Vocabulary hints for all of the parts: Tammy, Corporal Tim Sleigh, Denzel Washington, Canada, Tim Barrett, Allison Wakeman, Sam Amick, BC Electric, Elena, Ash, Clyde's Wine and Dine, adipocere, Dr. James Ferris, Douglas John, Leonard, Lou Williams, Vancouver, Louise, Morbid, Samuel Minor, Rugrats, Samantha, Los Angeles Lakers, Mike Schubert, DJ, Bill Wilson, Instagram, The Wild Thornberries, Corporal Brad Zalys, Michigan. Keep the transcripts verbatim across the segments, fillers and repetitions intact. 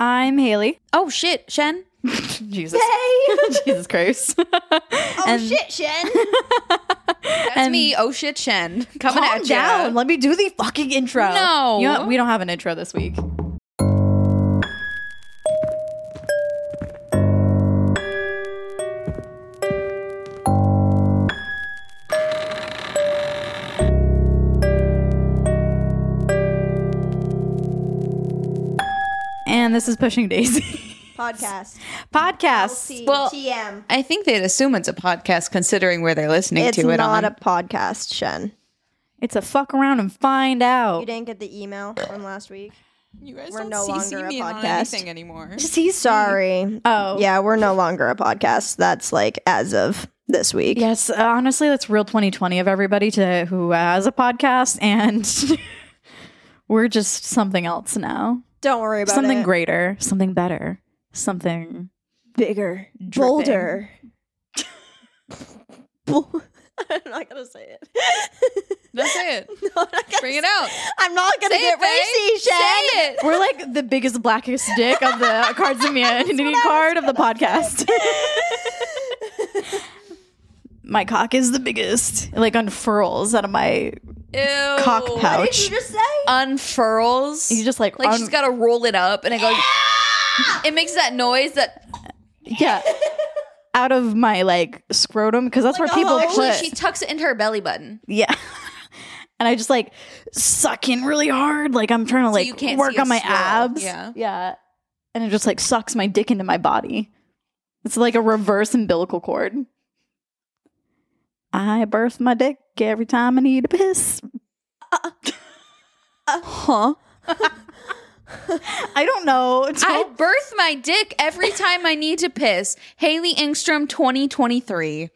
I'm Haley. Oh, shit, Shen. Jesus. Hey! Jesus Christ. Oh, and shit, Shen. That's and me, oh, shit, Shen. Coming calm at down. You. Let me do the fucking intro. No. You know, we don't have an intro this week. And this is Pushing Daisies. Podcast. Podcast. Well, I think they'd assume it's a podcast considering where they're listening it's to it on. It's not a podcast, Shen. It's a fuck around and find out. You didn't get the email from last week? You guys we're don't no C C longer me a podcast. On anything anymore. She's sorry. Oh. Yeah, we're no longer a podcast. That's like as of this week. Yes, uh, honestly, that's real twenty twenty of everybody to who has a podcast, and we're just something else now. Don't worry about something it. Something greater. Something better. Something bigger, bolder. Bull- I'm not gonna say it. Don't say it. No, I'm not gonna bring it out. I'm not gonna say get it, racy. Shen. Say it. We're like the biggest, blackest dick of the cards of me card of the podcast. My cock is the biggest. It like unfurls out of my ew. Cock pouch. What did you just say? Unfurls. You just like like un- she's gotta roll it up and it goes. It makes that noise that yeah out of my like scrotum because that's like, where people actually put. She tucks it into her belly button yeah and I just like suck in really hard like I'm trying to like so work on my swirl. abs yeah yeah and it just like sucks my dick into my body. It's like a reverse umbilical cord. I birth my dick every time I need a piss. uh, uh, huh I don't know. Don't I birth my dick every time I need to piss. Haley Engstrom twenty twenty-three.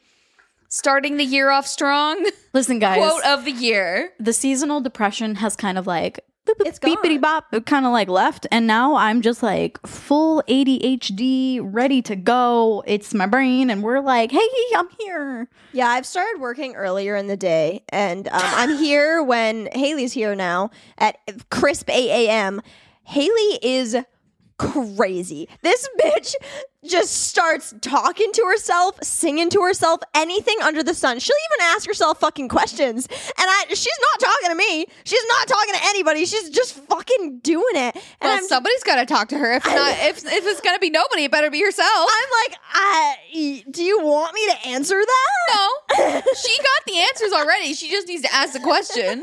Starting the year off strong. Listen, guys. Quote of the year. The seasonal depression has kind of like boop, boop, it's beepity bop kind of like left. And now I'm just like full A D H D, ready to go. It's my brain. And we're like, hey, I'm here. Yeah, I've started working earlier in the day. And um, I'm here when Haley's here now at crisp eight a.m. Haley is crazy. This bitch just starts talking to herself, singing to herself, anything under the sun. She'll even ask herself fucking questions. And I, she's not talking to me. She's not talking to anybody. She's just fucking doing it. And well, I'm, somebody's got to talk to her. If not, I, if, if it's going to be nobody, it better be herself. I'm like, I, do you want me to answer that? No. She got the answers already. She just needs to ask the question.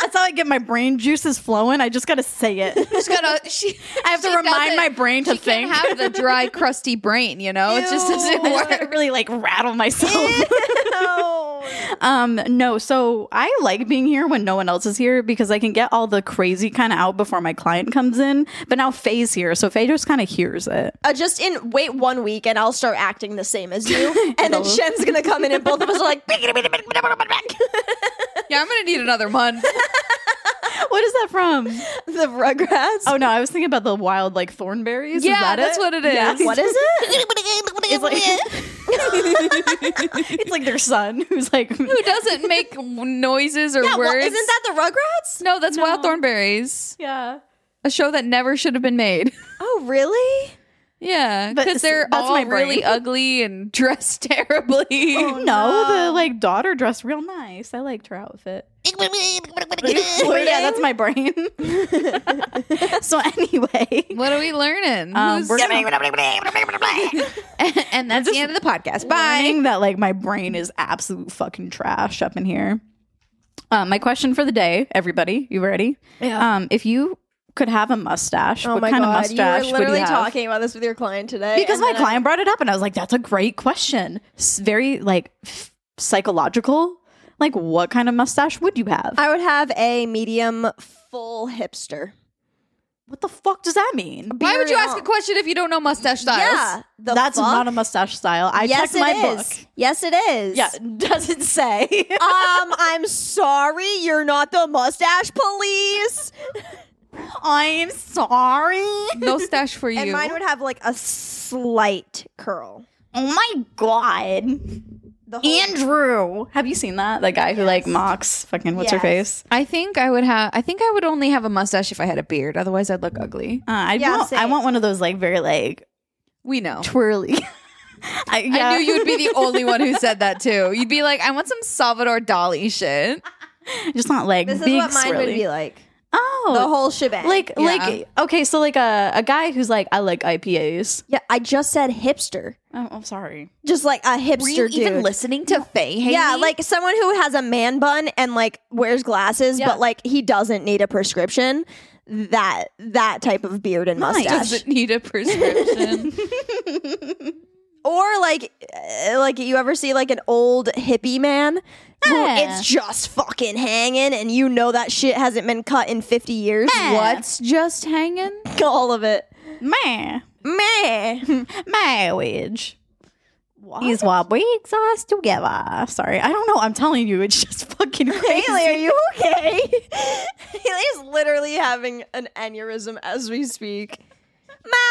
That's how I get my brain juices flowing. I just gotta say it. Just gotta, she, I have to remind my brain to she think. I can't have the dry, crusty brain, you know? Ew. It just doesn't work. I just really like rattle myself. um, no, so I like being here when no one else is here because I can get all the crazy kind of out before my client comes in. But now Faye's here, so Faye just kind of hears it. Uh, just in wait one week and I'll start acting the same as you, and then Shen's gonna come in and both of us are like. Yeah, I'm gonna need another month. What is that from? The Rugrats? Oh no, I was thinking about the wild like thornberries. Yeah, is that that's it? What it is. Yeah. What is it? It's like it's like their son who's like who doesn't make noises or yeah, words. Well, isn't that the Rugrats? No, that's no. Wild Thornberries. Yeah, a show that never should have been made. Oh really? Yeah, because they're all really ugly and dressed terribly. Oh, no, no, the like daughter dressed real nice. I liked her outfit. Yeah, that's my brain. So anyway, what are we learning? Um, we're gonna... and, and that's the end of the podcast. Bye. That like my brain is absolute fucking trash up in here. Um, my question for the day, everybody, you ready? Yeah. Um, if you. Could have a mustache. Oh what my kind God. Of mustache? You were literally would you talking about this with your client today because my client I... brought it up, and I was like, "That's a great question. It's very like f- psychological. Like, what kind of mustache would you have?" I would have a medium full hipster. What the fuck does that mean? Why would you ask a question if you don't know mustache styles? Yeah, that's fuck? Not a mustache style. I yes, checked my it is. Book. Yes, it is. Yeah, doesn't say. um, I'm sorry, you're not the mustache police. I'm sorry. No stash for you. And mine would have like a slight curl. Oh my God. The whole- Andrew, have you seen that? That guy who yes. like mocks fucking what's yes. her face? I think I would have. I think I would only have a mustache if I had a beard. Otherwise, I'd look ugly. Uh, I yeah, want. I want one of those like very like. We know twirly. I, yeah. I knew you'd be the only one who said that too. You'd be like, I want some Salvador Dali shit. Just not like this is big what mine swirly. Would be like. Oh, the whole shebang. Like, yeah. like, okay, so like a a guy who's like, I like I P As. Yeah, I just said hipster. Oh, I'm sorry. Just like a hipster. Were you dude. Even listening to no. Faye? Haley? Yeah, like someone who has a man bun and like wears glasses, yeah. but like he doesn't need a prescription. That that type of beard and mustache nice. Doesn't need a prescription. Or like, like you ever see like an old hippie man? Eh. It's just fucking hanging, and you know that shit hasn't been cut in fifty years. Eh. What's just hanging? All of it. Meh. Meh. My wage. What? Is what we exhaust together. Sorry, I don't know. I'm telling you, it's just fucking crazy. Haley, are you okay? Haley's literally having an aneurysm as we speak.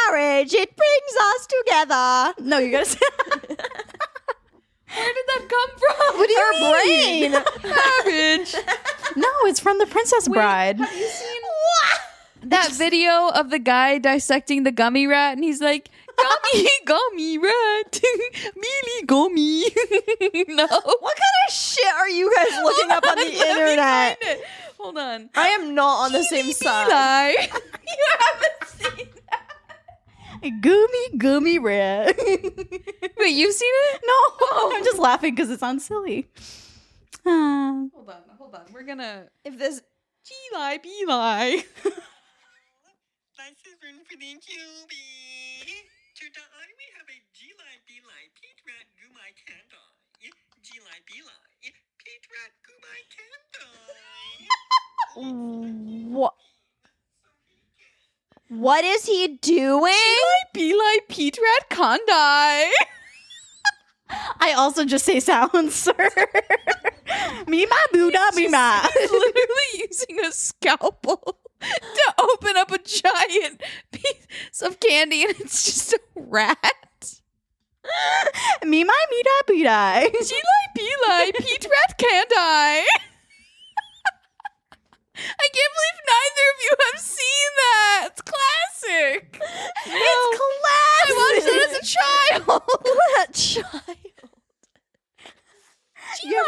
Marriage, it brings us together. No, you gotta say. Where did that come from? What do you Her mean? Brain. Marriage. No, it's from The Princess Wait, Bride. Have you seen what? That just... video of the guy dissecting the gummy rat, and he's like, gummy, gummy rat, mealy gummy. No. What kind of shit are you guys looking up on the internet? Hold on. I am not on the same side. You haven't seen Gummy, gummy rat. Wait, you've seen it? No, oh. I'm just laughing because it sounds silly. Uh, hold on, hold on. We're gonna. If this G-lie, B-lie. This is room for the Q B. Today we have a G-lie, B-lie, Pete Rat, Gumai, Candai. G-lie, B-lie, Pete Rat, Gumai, Candai. What? What is he doing? Be like Pete Rat Condai. I also just say sounds, sir. Me my Buddha, me my. Literally using a scalpel to open up a giant piece of candy, and it's just a rat. Me my Mita Buddha. She like be like Pete Rat Condai. I can't believe neither of you have seen that. It's classic. No. It's classic. I watched it as a child. That child. You ever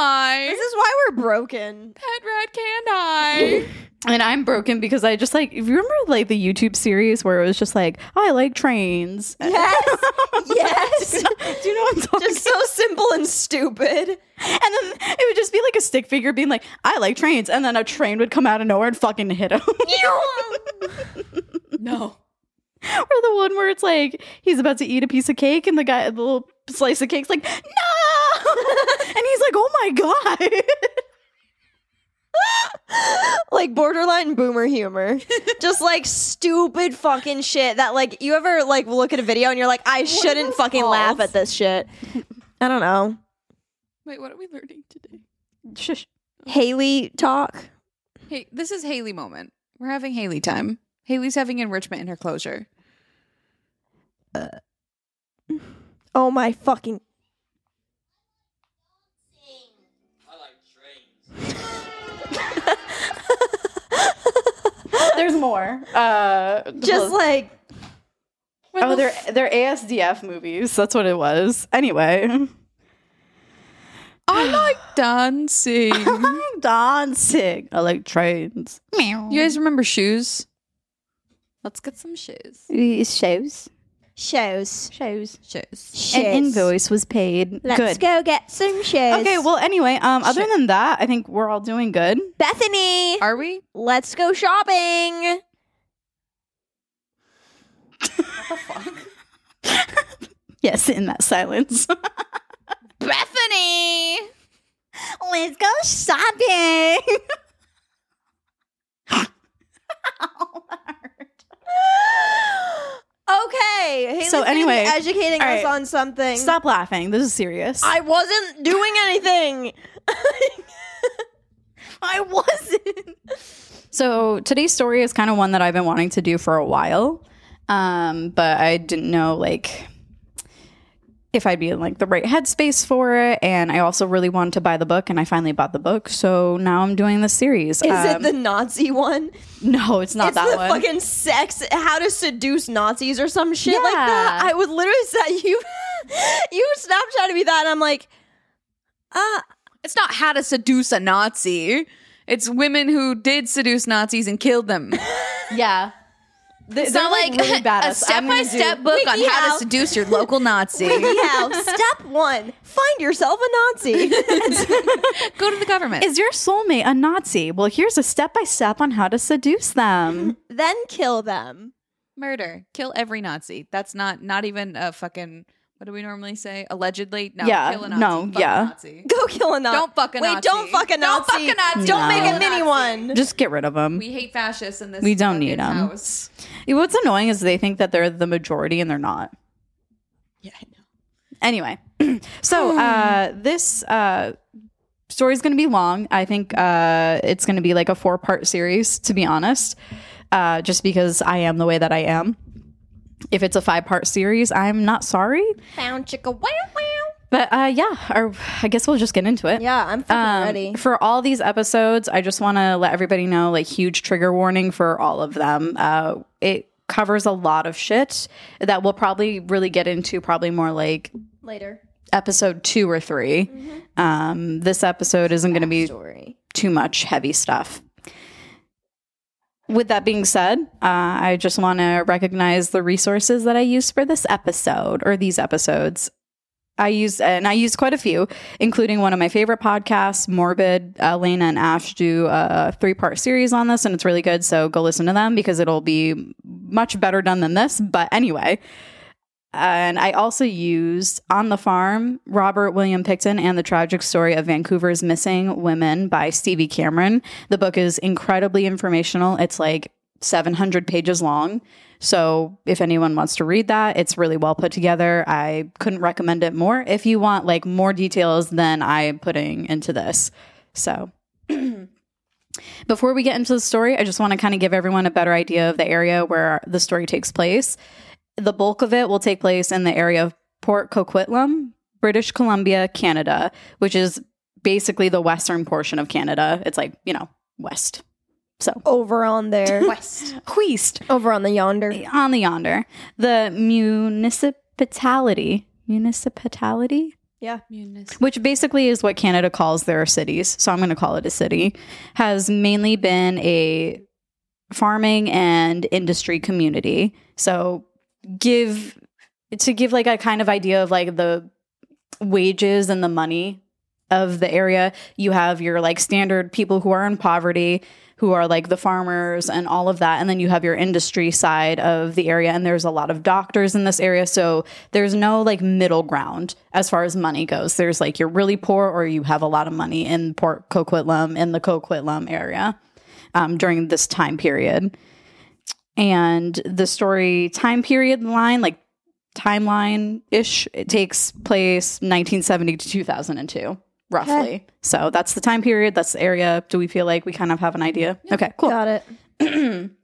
like, this is why we're broken. Pet rat can I. And I'm broken because I just like, if you remember like the YouTube series where it was just like, I like trains. Yes. Yes. Do, you know, do you know what I'm talking Just so simple and stupid. And then it would just be like a stick figure being like, I like trains. And then a train would come out of nowhere and fucking hit him. No. Or the one where it's like, he's about to eat a piece of cake and the guy, the little slice of cake's like, no. And he's like, oh my God. Like borderline boomer humor. Just like stupid fucking shit that like, you ever like look at a video and you're like, I shouldn't fucking calls? Laugh at this shit. I don't know. Wait, what are we learning today? Shush. Haley talk. Hey, this is Haley moment. We're having Haley time. Haley's having enrichment in her closure. Uh, oh my fucking. There's more. Uh, Just like oh, they're they're A S D F movies. That's what it was. Anyway, I like dancing. I like dancing. I like trains. Meow. You guys remember shoes? Let's get some shoes. Shoes. Shows. Shows. Shows. Shows. An invoice was paid. Let's good. Go get some shows. Okay, well, anyway, um, other shows. Than that, I think we're all doing good. Bethany! Are we? Let's go shopping! What the fuck? Yes, in that silence. Bethany! Let's go shopping! Oh, okay, Haley's so anyway, educating us right. on something. Stop laughing. This is serious. I wasn't doing anything. I wasn't. So today's story is kind of one that I've been wanting to do for a while, um, but I didn't know like if I'd be in like the right headspace for it. And I also really wanted to buy the book, and I finally bought the book. So now I'm doing this series. Is um, it the Nazi one? No, it's not it's that the one. Fucking sex, how to seduce Nazis or some shit yeah. like that. I would literally say you, you Snapchatted me that, and I'm like, uh, it's not how to seduce a Nazi. It's women who did seduce Nazis and killed them. Yeah. It's not like, like really a step-by-step book Wiki on how, how to seduce your local Nazi. How. Step one, find yourself a Nazi. Go to the government. Is your soulmate a Nazi? Well, here's a step-by-step on how to seduce them. Then kill them. Murder. Kill every Nazi. That's not not even a fucking... What do we normally say? Allegedly? No, yeah, kill a Nazi. No, fuck yeah. a Nazi. Go kill a Nazi. Don't fuck a Wait, Nazi. Wait, don't fuck a Nazi. Don't fuck a Nazi. No. Don't make a mini one. Just get rid of them. We hate fascists in this house. We don't need them. House. What's annoying is they think that they're the majority and they're not. Yeah, I know. Anyway, so uh, this uh, story is going to be long. I think uh, it's going to be like a four-part series, to be honest, uh, just because I am the way that I am. If it's a five-part series, I'm not sorry. Found chicka wow wow. But uh, yeah, or I guess we'll just get into it. Yeah, I'm fucking um, ready. For all these episodes, I just want to let everybody know, like, huge trigger warning for all of them. Uh, it covers a lot of shit that we'll probably really get into probably more like... Later. Episode two or three. Mm-hmm. Um, this episode isn't going to be story. Too much heavy stuff. With that being said, uh, I just want to recognize the resources that I used for this episode or these episodes. I used, and I used quite a few, including one of my favorite podcasts, Morbid. Elena and Ash do a three-part series on this, and it's really good. So go listen to them because it'll be much better done than this. But anyway, and I also used On the Farm, Robert William Pickton, and The Tragic Story of Vancouver's Missing Women by Stevie Cameron. The book is incredibly informational. It's like seven hundred pages long. So if anyone wants to read that, it's really well put together. I couldn't recommend it more. If you want like more details than I'm putting into this. So... Before we get into the story, I just want to kind of give everyone a better idea of the area where the story takes place. The bulk of it will take place in the area of Port Coquitlam, British Columbia, Canada, which is basically the western portion of Canada. It's like, you know, west. So over on there. West. West. Over on the yonder. On the yonder. The municipality. Municipality? Yeah. Municipal. Which basically is what Canada calls their cities. So I'm going to call it a city. Has mainly been a farming and industry community. So... give to give like a kind of idea of like the wages and the money of the area. You have your like standard people who are in poverty, who are like the farmers and all of that. And then you have your industry side of the area. And there's a lot of doctors in this area. So there's no like middle ground as far as money goes. There's like you're really poor or you have a lot of money in Port Coquitlam, in the Coquitlam area um, during this time period. And the story time period line, like timeline-ish, it takes place nineteen seventy to two thousand two, roughly. Okay. So that's the time period. That's the area. Do we feel like we kind of have an idea? Yep. Okay, cool. Got it.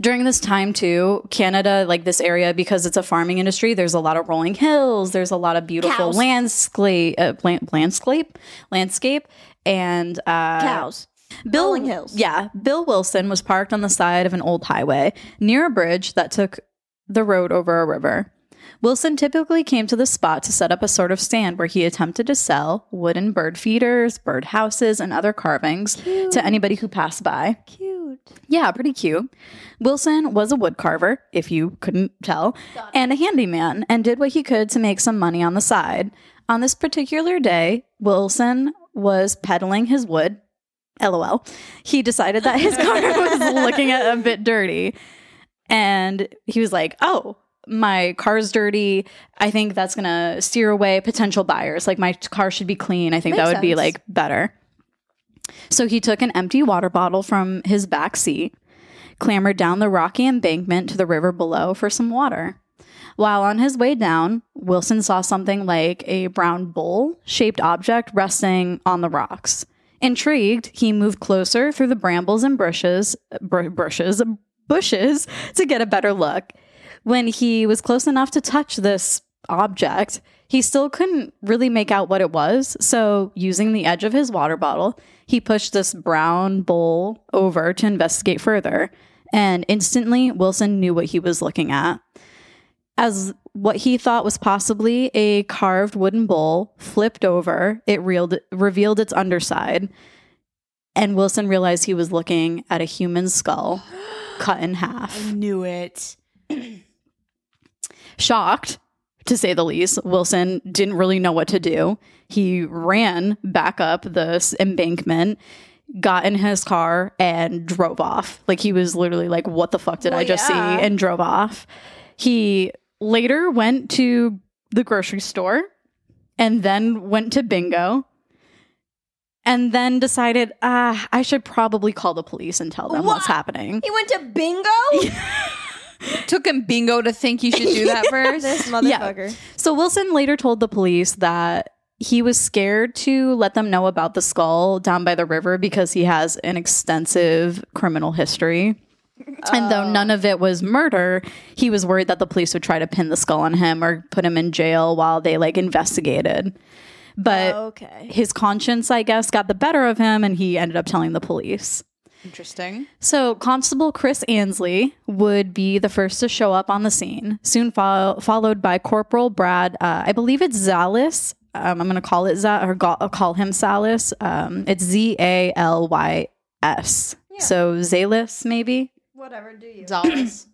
During this time, too, Canada, like this area, because it's a farming industry, there's a lot of rolling hills. There's a lot of beautiful landscape, uh, land, landscape, landscape, and... Uh, cows. Bill Hills. Yeah. Bill Wilson was parked on the side of an old highway near a bridge that took the road over a river. Wilson typically came to the spot to set up a sort of stand where he attempted to sell wooden bird feeders, bird houses, and other carvings cute. To anybody who passed by. Cute. Yeah, pretty cute. Wilson was a wood carver, if you couldn't tell, and a handyman, and did what he could to make some money on the side. On this particular day, Wilson was peddling his wood. LOL. He decided that his car was looking at a bit dirty. And he was like, oh, my car's dirty. I think that's going to steer away potential buyers. Like, my car should be clean. I think Makes that would sense. Be, like, better. So he took an empty water bottle from his back seat, clambered down the rocky embankment to the river below for some water. While on his way down, Wilson saw something like a brown bowl-shaped object resting on the rocks. Intrigued, he moved closer through the brambles and bushes, br- bushes, bushes to get a better look. When he was close enough to touch this object, he still couldn't really make out what it was. So using the edge of his water bottle, he pushed this brown bowl over to investigate further. And instantly, Wilson knew what he was looking at, as what he thought was possibly a carved wooden bowl flipped over. It reeled, revealed its underside, and Wilson realized he was looking at a human skull cut in half. I knew it. Shocked, to say the least, Wilson didn't really know what to do. He ran back up this embankment, got in his car, and drove off. Like, he was literally like, what the fuck did well, I just yeah. see? And drove off. He later went to the grocery store and then went to bingo and then decided, ah, I should probably call the police and tell them what? what's happening. He went to bingo? Took him bingo to think you should do that first? This motherfucker. Yeah. So Wilson later told the police that he was scared to let them know about the skull down by the river because he has an extensive criminal history. Oh. And though none of it was murder, he was worried that the police would try to pin the skull on him or put him in jail while they like investigated. But oh, okay. his conscience, I guess, got the better of him, and he ended up telling the police. Interesting. So Constable Chris Ansley would be the first to show up on the scene, soon fo- followed by Corporal Brad, uh, I believe it's Zalys. Um, I'm going to call it Zal- or go- call him Zalys. Um, it's Z A L Y S. Yeah. So Zalys, maybe? Whatever, do you. Zalys.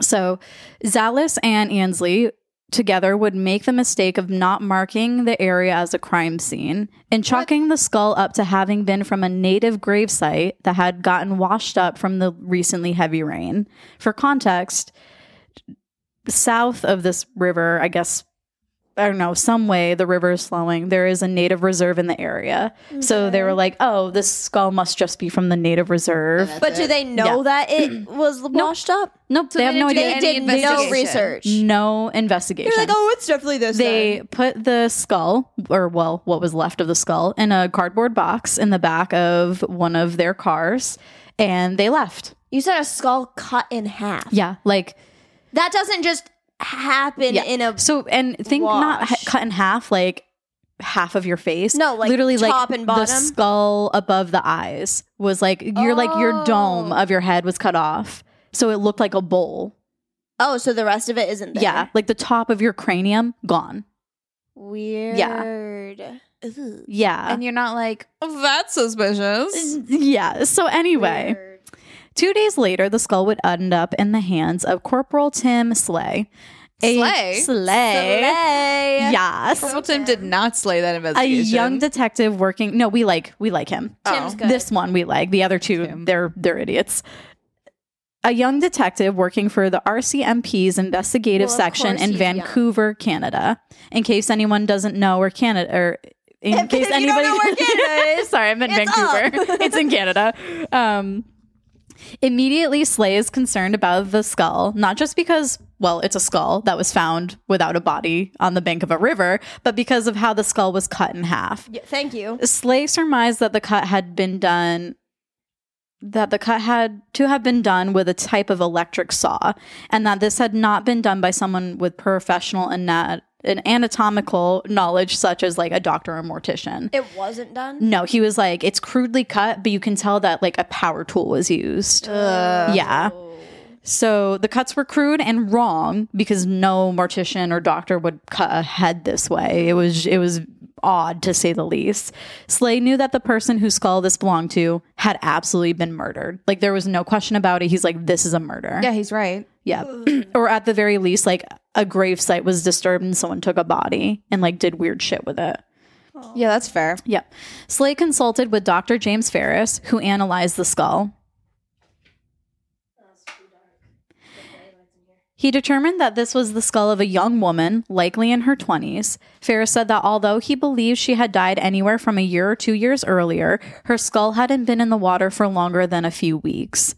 So Zalys and Ansley together would make the mistake of not marking the area as a crime scene and chalking what? the skull up to having been from a native gravesite that had gotten washed up from the recently heavy rain. For context, south of this river, I guess, I don't know, some way the river is flowing, there is a native reserve in the area. Okay. So they were like, oh, this skull must just be from the native reserve. But it. do they know yeah. that it was washed nope. up? Nope. So they, they have no idea. They did no research. No investigation. They're like, oh, it's definitely this. They time. put the skull, or well, what was left of the skull, in a cardboard box in the back of one of their cars, and they left. You said a skull cut in half. Yeah. Like, that doesn't just happen yeah. in a so and think wash. not ha- cut in half like half of your face, no, like literally top like and bottom. The skull above the eyes was like your oh. like your dome of your head was cut off, so it looked like a bowl. Oh, so the rest of it isn't there. Yeah, like the top of your cranium gone. Weird. Yeah. Ooh. Yeah, and you're not like, oh, that's suspicious. Yeah. So anyway. Weird. Two days later, the skull would end up in the hands of Corporal Tim Sleigh. Sleigh? Sleigh. Sleigh. Yes. Corporal Tim did not slay that investigation. A young detective working... No, we like we like him. Tim's oh. good. This one we like. The other two, Tim. they're they're idiots. A young detective working for the R C M P's investigative well, section in Vancouver, young. Canada. In case anyone doesn't know where Canada... Or, in if, case if anybody don't know where Canada is... Sorry, I'm in it's Vancouver. It's in Canada. Um... Immediately, Sleigh is concerned about the skull, not just because, well, it's a skull that was found without a body on the bank of a river, but because of how the skull was cut in half. Yeah, thank you. Sleigh surmised that the cut had been done, that the cut had to have been done with a type of electric saw, and that this had not been done by someone with professional anatomy. An anatomical knowledge such as like a doctor or mortician. It wasn't done? No, he was like, it's crudely cut, but you can tell that like a power tool was used. Ugh. Yeah. So the cuts were crude and wrong because no mortician or doctor would cut a head this way. It was it was odd, to say the least. Sleigh knew that the person whose skull this belonged to had absolutely been murdered. Like, there was no question about it. He's like, this is a murder. Yeah, he's right. Yeah. Or at the very least, like, a gravesite was disturbed and someone took a body and like did weird shit with it. Aww. Yeah, that's fair. Yeah. Sleigh consulted with Doctor James Ferris, who analyzed the skull. He determined that this was the skull of a young woman, likely in her twenties. Ferris said that although he believed she had died anywhere from a year or two years earlier, her skull hadn't been in the water for longer than a few weeks.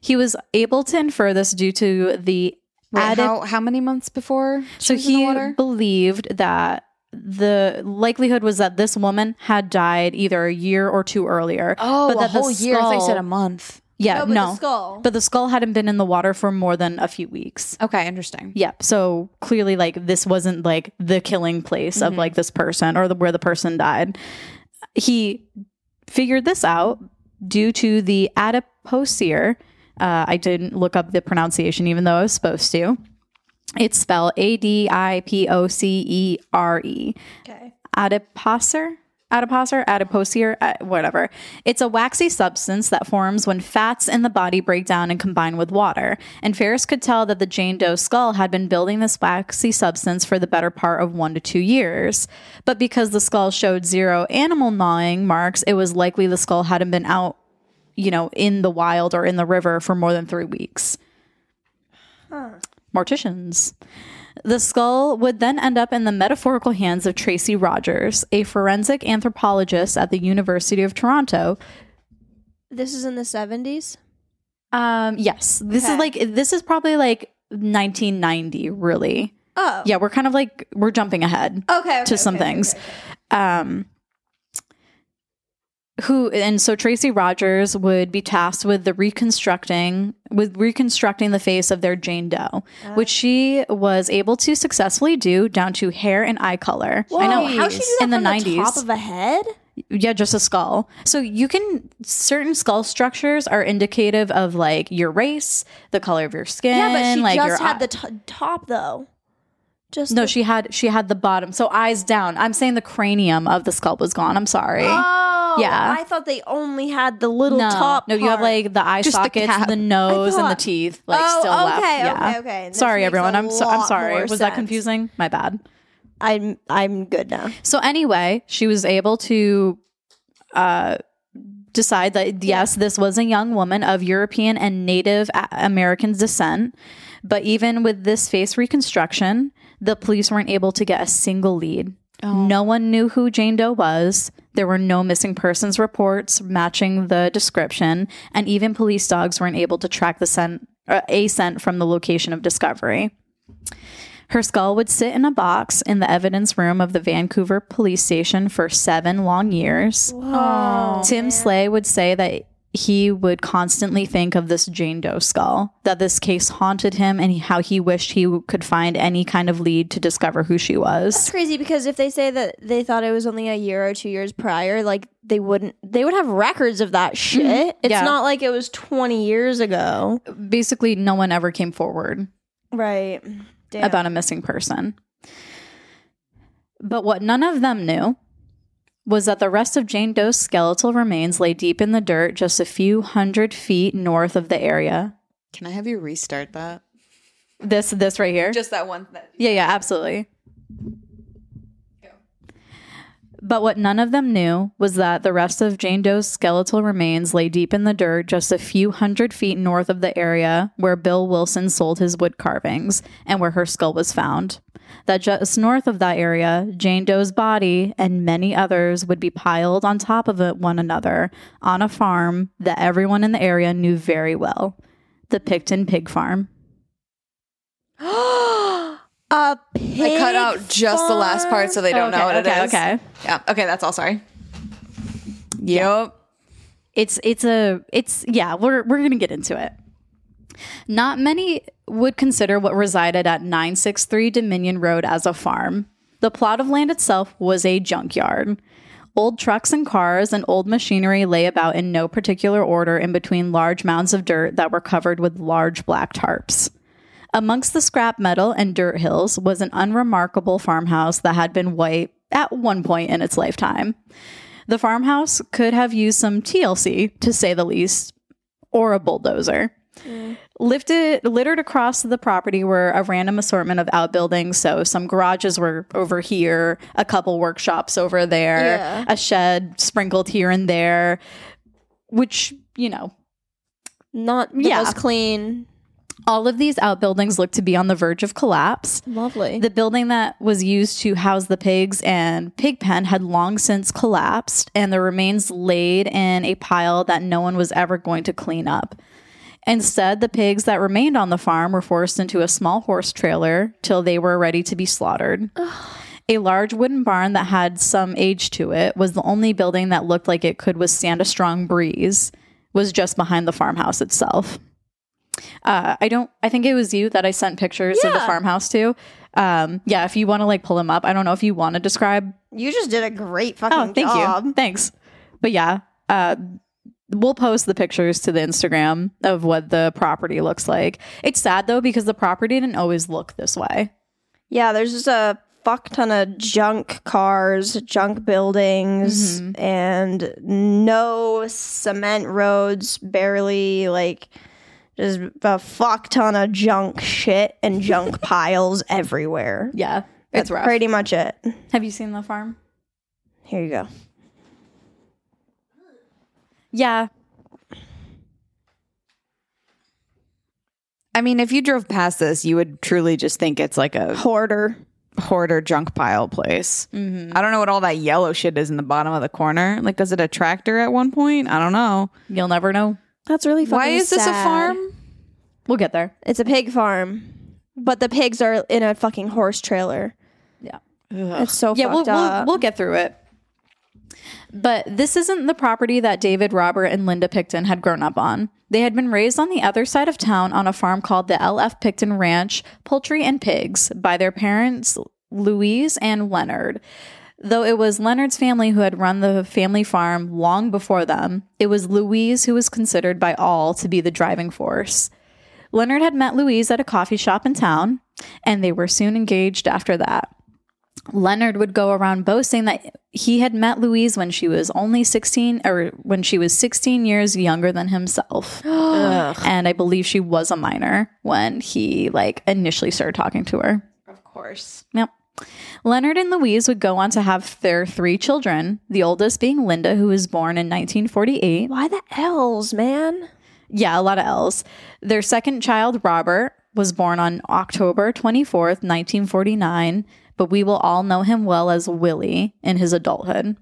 He was able to infer this due to the Wait, how, how many months before? So he believed that the likelihood was that this woman had died either a year or two earlier. Oh, but that a whole year. I said a month. Yeah, no. But no. the skull. But the skull hadn't been in the water for more than a few weeks. Okay, interesting. Yeah, so clearly, like, this wasn't, like, the killing place mm-hmm. of, like, this person or the, where the person died. He figured this out due to the adipocere. Uh, I didn't look up the pronunciation, even though I was supposed to. It's spelled A D I P O C E R E. Okay. Adipocere? Adipocere, adipocere, whatever. It's a waxy substance that forms when fats in the body break down and combine with water. And Ferris could tell that the Jane Doe skull had been building this waxy substance for the better part of one to two years. But because the skull showed zero animal gnawing marks, it was likely the skull hadn't been out, you know, in the wild or in the river for more than three weeks. Huh. Morticians. The skull would then end up in the metaphorical hands of Tracy Rogers, a forensic anthropologist at the University of Toronto. This is in the seventies? Um, yes. This okay. is like, this is probably like nineteen ninety, really. Oh. Yeah, we're kind of like, we're jumping ahead okay, okay, to some okay, things. Okay. Um, who, and so Tracy Rogers would be tasked with the reconstructing with reconstructing the face of their Jane Doe, uh, which she was able to successfully do down to hair and eye color. Whoa, I know. How she did that in from the nineties, the top of a head? Yeah, just a skull. So you can, certain skull structures are indicative of like your race, the color of your skin. Yeah, but she like just your had eye. the t- top though. Just no, the- she had she had the bottom. So eyes down. I'm saying the cranium of the skull was gone. I'm sorry. Oh. Yeah, I thought they only had the little no, top. No, you part. have like the eye just sockets, the, the nose, thought, and the teeth. Like oh, still okay, left. Yeah. Okay, okay, okay. Sorry, everyone. I'm so, I'm sorry. Was sense. that confusing? My bad. I'm I'm good now. So anyway, she was able to uh, decide that yes, yeah. this was a young woman of European and Native American descent. But even with this face reconstruction, the police weren't able to get a single lead. Oh. No one knew who Jane Doe was. There were no missing persons reports matching the description, and even police dogs weren't able to track the scent, uh, a scent from the location of discovery. Her skull would sit in a box in the evidence room of the Vancouver police station for seven long years. Whoa, Tim man. Sleigh would say that he would constantly think of this Jane Doe skull, that this case haunted him and how he wished he could find any kind of lead to discover who she was. That's crazy because if they say that they thought it was only a year or two years prior, like they wouldn't, they would have records of that shit. Mm-hmm. It's yeah. not like it was twenty years ago. Basically, no one ever came forward. Right. Damn. About a missing person. But what none of them knew was that the rest of Jane Doe's skeletal remains lay deep in the dirt just a few hundred feet north of the area. Can I have you restart that? This this right here? Just that one. That- yeah, yeah, absolutely. Go. But what none of them knew was that the rest of Jane Doe's skeletal remains lay deep in the dirt just a few hundred feet north of the area where Bill Wilson sold his wood carvings and where her skull was found. That just north of that area, Jane Doe's body and many others would be piled on top of it one another on a farm that everyone in the area knew very well, the Pickton Pig Farm. A pig I cut out farm? Just the last part so they don't okay, know what okay, it is. Okay, yeah, okay, that's all. Sorry. Yep. Yeah. It's it's a it's yeah. We're we're gonna get into it. Not many would consider what resided at nine sixty-three Dominion Road as a farm. The plot of land itself was a junkyard. Old trucks and cars and old machinery lay about in no particular order in between large mounds of dirt that were covered with large black tarps. Amongst the scrap metal and dirt hills was an unremarkable farmhouse that had been white at one point in its lifetime. The farmhouse could have used some T L C, to say the least, or a bulldozer. Mm. Lifted, littered across the property were a random assortment of outbuildings. So some garages were over here, a couple workshops over there, yeah. a shed sprinkled here and there, which, you know, not the yeah. most clean. All of these outbuildings looked to be on the verge of collapse. Lovely. The building that was used to house the pigs and pig pen had long since collapsed, and the remains laid in a pile that no one was ever going to clean up. Instead, the pigs that remained on the farm were forced into a small horse trailer till they were ready to be slaughtered. Ugh. A large wooden barn that had some age to it was the only building that looked like it could withstand a strong breeze, was just behind the farmhouse itself. Uh, I don't, I think it was you that I sent pictures yeah. of the farmhouse to. Um, yeah. If you want to like pull them up, I don't know if you want to describe. You just did a great fucking oh, thank job. You. Thanks. But yeah, uh, we'll post the pictures to the Instagram of what the property looks like. It's sad though, because the property didn't always look this way. Yeah. There's just a fuck ton of junk cars, junk buildings, mm-hmm. and no cement roads, barely like... Just a fuck ton of junk shit and junk piles everywhere. Yeah, it's That's rough. Pretty much it. Have you seen the farm? Here you go. Yeah. I mean, if you drove past this, you would truly just think it's like a... Hoarder. Hoarder junk pile place. Mm-hmm. I don't know what all that yellow shit is in the bottom of the corner. Like, was it a tractor at one point? I don't know. You'll never know. That's really fucking sad. Why is sad. This a farm? We'll get there. It's a pig farm, but the pigs are in a fucking horse trailer. Yeah. Ugh. It's so yeah, fucked we'll, up. We'll, we'll get through it. But this isn't the property that David, Robert, and Linda Pickton had grown up on. They had been raised on the other side of town on a farm called the L F Pickton Ranch, Poultry and Pigs, by their parents, Louise and Leonard. Though it was Leonard's family who had run the family farm long before them, it was Louise who was considered by all to be the driving force. Leonard had met Louise at a coffee shop in town, and they were soon engaged after that. Leonard would go around boasting that he had met Louise when she was only sixteen, or when she was sixteen years younger than himself. And I believe she was a minor when he like initially started talking to her. Of course. Yep. Leonard and Louise would go on to have their three children, the oldest being Linda, who was born in nineteen forty-eight. Why the L's, man? Yeah, a lot of L's. Their second child, Robert, was born on October twenty-fourth, nineteen forty-nine, but we will all know him well as Willie in his adulthood.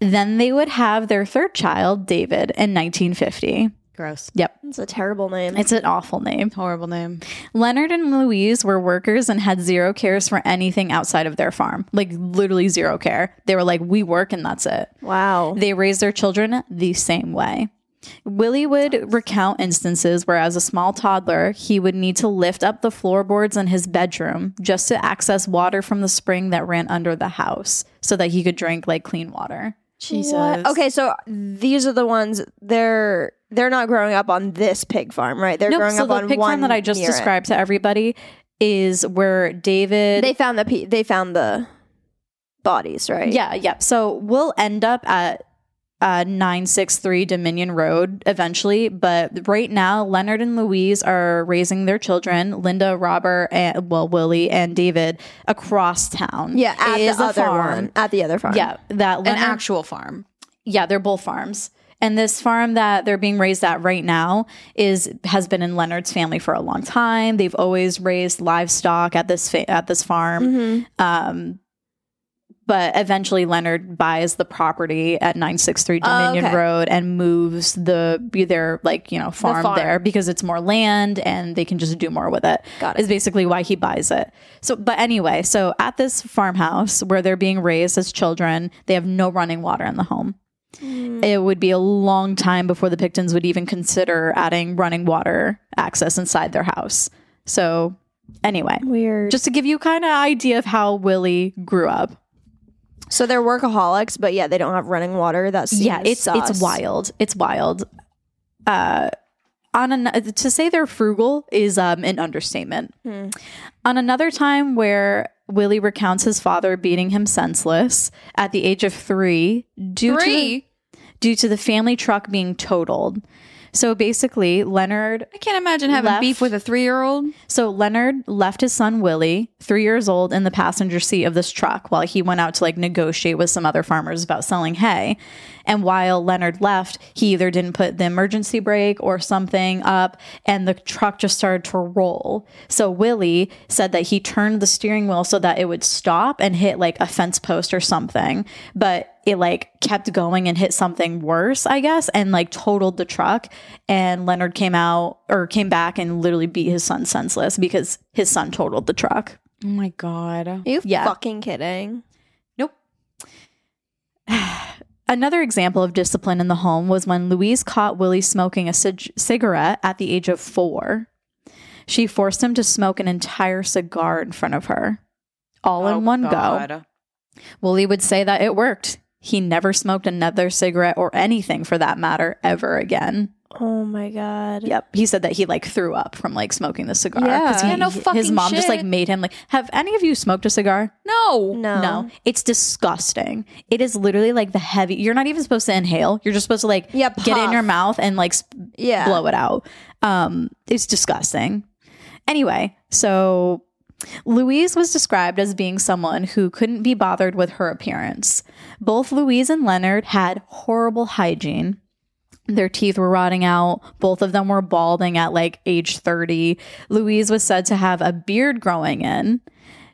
Then they would have their third child, David, in nineteen fifty. Gross. Yep. It's a terrible name. It's an awful name. Horrible name. Leonard and Louise were workers and had zero cares for anything outside of their farm. Like literally zero care. They were like, we work and that's it. Wow. They raised their children the same way. Willie would recount instances where as a small toddler, he would need to lift up the floorboards in his bedroom just to access water from the spring that ran under the house so that he could drink like clean water. Jesus. What? Okay, so these are the ones they're they're not growing up on this pig farm, right? They're nope, growing so up the on pig one farm that I just described it. To everybody is where David they found the pe- they found the bodies, right? Yeah, yeah. So we'll end up at uh, nine sixty-three Dominion Road eventually, but right now Leonard and Louise are raising their children, Linda, Robert, and well Willie and David across town. Yeah, at the other farm. One, at the other farm. Yeah, that Leonard, an actual farm. Yeah, they're both farms. And this farm that they're being raised at right now is has been in Leonard's family for a long time. They've always raised livestock at this fa- at this farm. Mm-hmm. Um, but eventually Leonard buys the property at nine sixty-three Dominion oh, okay. Road and moves the their like you know farm, the farm there because it's more land and they can just do more with it. Got it. Is basically why he buys it. So, but anyway, so at this farmhouse where they're being raised as children, they have no running water in the home. Mm. It would be a long time before the Pictons would even consider adding running water access inside their house. So anyway, weird. Just to give you kind of idea of how Willie grew up. So they're workaholics, but yeah, they don't have running water. That's yeah, it's sus. It's wild. It's wild. Uh, on an, to say they're frugal is um, an understatement. Mm. On another time where Willie recounts his father beating him senseless at the age of three due, three? To, the, due to the family truck being totaled. So basically, Leonard... I can't imagine having left, beef with a three-year-old. So Leonard left his son, Willie, three years old, in the passenger seat of this truck while he went out to like negotiate with some other farmers about selling hay. And while Leonard left, he either didn't put the emergency brake or something up, and the truck just started to roll. So Willie said that he turned the steering wheel so that it would stop and hit like a fence post or something. But it like kept going and hit something worse, I guess, and like totaled the truck. And Leonard came out or came back and literally beat his son senseless because his son totaled the truck. Oh my God. Are you yeah. fucking kidding? Nope. Another example of discipline in the home was when Louise caught Willie smoking a c- cigarette at the age of four. She forced him to smoke an entire cigar in front of her, all oh, in one God. go. Willie would say that it worked. He never smoked another cigarette or anything for that matter ever again. Oh my God. Yep. He said that he like threw up from like smoking the cigar. Yeah. He, yeah no fucking His mom shit. just like made him like, have any of you smoked a cigar? No. No. No. It's disgusting. It is literally like the heavy, you're not even supposed to inhale. You're just supposed to like yeah, get it in your mouth and like sp- yeah. blow it out. Um, it's disgusting. Anyway, so Louise was described as being someone who couldn't be bothered with her appearance. Both Louise and Leonard had horrible hygiene. Their teeth were rotting out. Both of them were balding at like age thirty. Louise was said to have a beard growing in,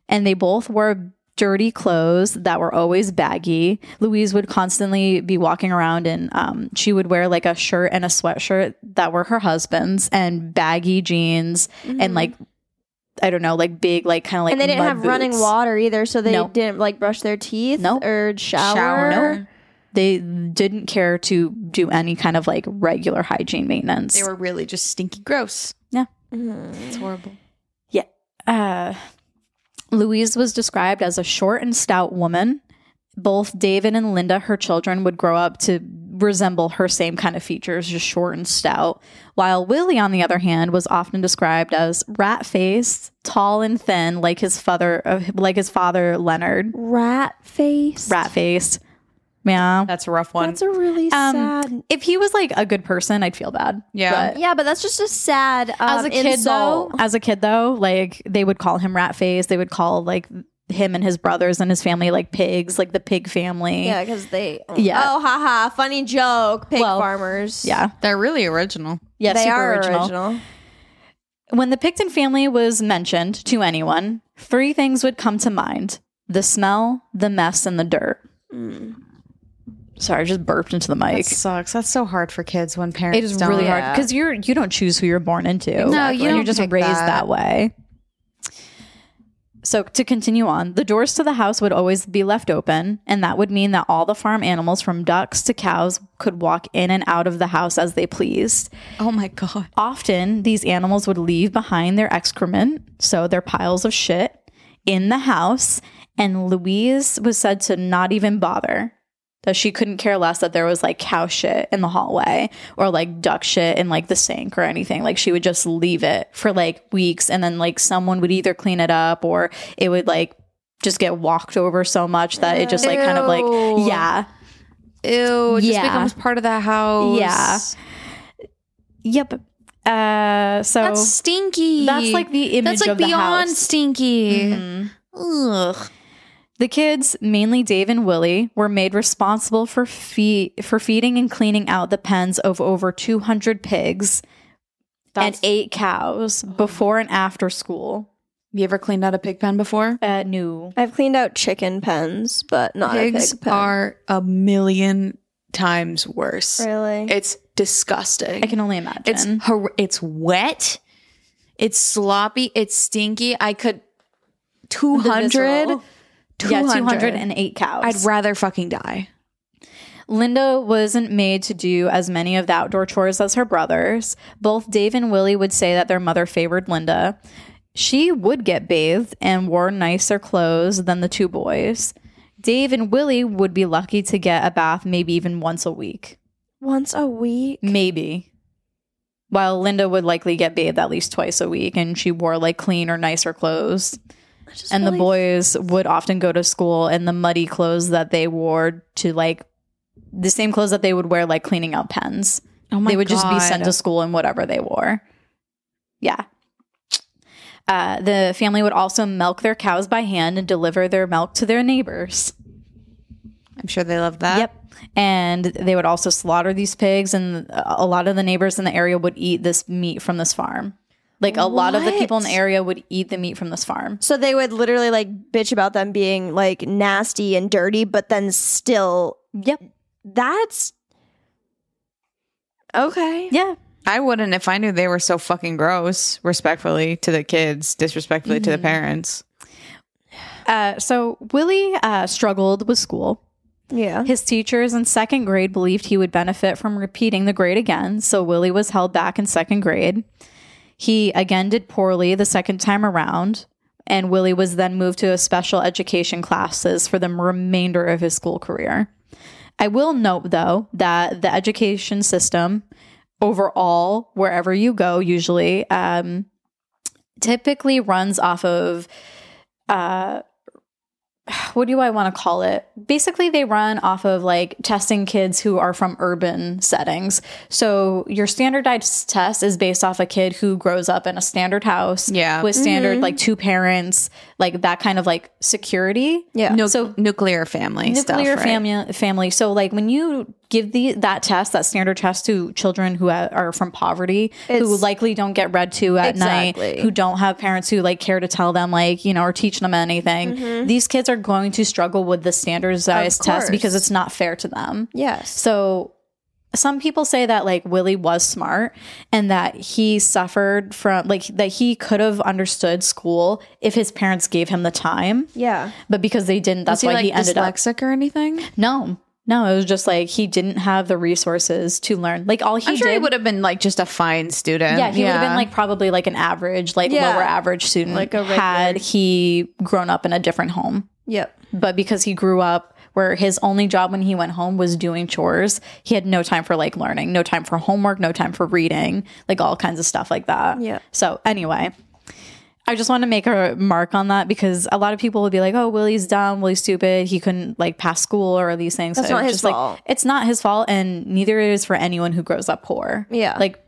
and they both wore dirty clothes that were always baggy. Louise would constantly be walking around and um, she would wear like a shirt and a sweatshirt that were her husband's and baggy jeans mm-hmm. and like, I don't know, like big, like kind of like And they didn't have boots. running water either, so they nope. didn't like brush their teeth nope. or shower. shower. Nope. They didn't care to do any kind of like regular hygiene maintenance. They were really just stinky gross. Yeah. Mm. It's horrible. Yeah. Uh, Louise was described as a short and stout woman. Both David and Linda, her children, would grow up to resemble her same kind of features, just short and stout. While Willie, on the other hand, was often described as rat-faced, tall and thin, like his father, uh, like his father Leonard. Rat-faced? Rat-faced. Yeah. That's a rough one. That's a really um, sad. If he was like a good person, I'd feel bad. Yeah. But yeah, but that's just a sad um, As a kid insult. though, as a kid though, like they would call him rat face. They would call like him and his brothers and his family like pigs, like the pig family. Yeah, because they oh. Yeah. Oh, haha, funny joke. Pig well, farmers. Yeah. They're really original. Yeah, they super are original. original. When the Pickton family was mentioned to anyone, three things would come to mind: the smell, the mess, and the dirt. Mm. Sorry, I just burped into the mic. That sucks. That's so hard for kids when parents It is don't. really yeah. hard. Because you're, you don't choose who you're born into. Exactly. No, you don't You're just raised that. that way. So to continue on, the doors to the house would always be left open, and that would mean that all the farm animals from ducks to cows could walk in and out of the house as they pleased. Oh my God. Often, these animals would leave behind their excrement, so their piles of shit, in the house, and Louise was said to not even bother. That she couldn't care less that there was like cow shit in the hallway or like duck shit in like the sink or anything. Like she would just leave it for like weeks, and then like someone would either clean it up or it would like just get walked over so much that it just like Ew. kind of like, yeah. Ew, it yeah. just becomes part of the house. Yeah. Yep. Uh, so that's stinky. That's like the image that's like of the house. That's like beyond stinky. Mm-hmm. Ugh. The kids, mainly Dave and Willie, were made responsible for fe- for feeding and cleaning out the pens of over two hundred pigs That's- and eight cows oh. before and after school. You ever cleaned out a pig pen before? Uh, no. I've cleaned out chicken pens, but not pigs a pig pen. Pigs are a million times worse. Really? It's disgusting. I can only imagine. It's hor- It's wet. It's sloppy. It's stinky. I could... two hundred... two hundred. Yeah, two hundred eight cows. I'd rather fucking die. Linda wasn't made to do as many of the outdoor chores as her brothers. Both Dave and Willie would say that their mother favored Linda. She would get bathed and wore nicer clothes than the two boys. Dave and Willie would be lucky to get a bath maybe even once a week. Once a week? Maybe. While Linda would likely get bathed at least twice a week, and she wore like clean or nicer clothes. And the boys would often go to school in the muddy clothes that they wore to like the same clothes that they would wear like cleaning out pens. Oh my God. They would just be sent to school in whatever they wore. Yeah. Uh, the family would also milk their cows by hand and deliver their milk to their neighbors. I'm sure they loved that. Yep. And they would also slaughter these pigs, and a lot of the neighbors in the area would eat this meat from this farm. Like, a lot what? of the people in the area would eat the meat from this farm. So they would literally, like, bitch about them being, like, nasty and dirty, but then still... Yep. That's... Okay. Yeah. I wouldn't if I knew they were so fucking gross, respectfully, to the kids, disrespectfully mm-hmm. to the parents. Uh, so Willie uh, struggled with school. Yeah. His teachers in second grade believed he would benefit from repeating the grade again, so Willie was held back in second grade. He again did poorly the second time around, and Willie was then moved to a special education classes for the remainder of his school career. I will note, though, that the education system overall, wherever you go, usually um, typically runs off of... Uh, what do I want to call it? Basically, they run off of like testing kids who are from urban settings. So your standardized test is based off a kid who grows up in a standard house, yeah, with standard, mm-hmm, like two parents, like that kind of like security. Yeah. No, so nuclear family nuclear stuff. Nuclear family, right? family. So like when you give the that test, that standard test to children who are from poverty, it's, who likely don't get read to at exactly. night, who don't have parents who like care to tell them like, you know, or teach them anything. Mm-hmm. These kids are going to struggle with the standardized test because it's not fair to them. Yes. So some people say that like Willie was smart and that he suffered from like that he could have understood school if his parents gave him the time. Yeah. But because they didn't, that's he, why like, he ended up dyslexic or anything? No. No, it was just like he didn't have the resources to learn. Like all he I'm sure did, he would have been like just a fine student. Yeah, he yeah. would have been like probably like an average, like yeah. lower average student, like a regular, had he grown up in a different home. Yep. But because he grew up where his only job when he went home was doing chores, he had no time for like learning, no time for homework, no time for reading, like all kinds of stuff like that. Yeah. So anyway, I just want to make a mark on that because a lot of people will be like, oh, Willie's dumb, Willie's stupid, he couldn't like pass school or these things. That's so not his just fault. Like, it's not his fault, and neither is for anyone who grows up poor. Yeah. Like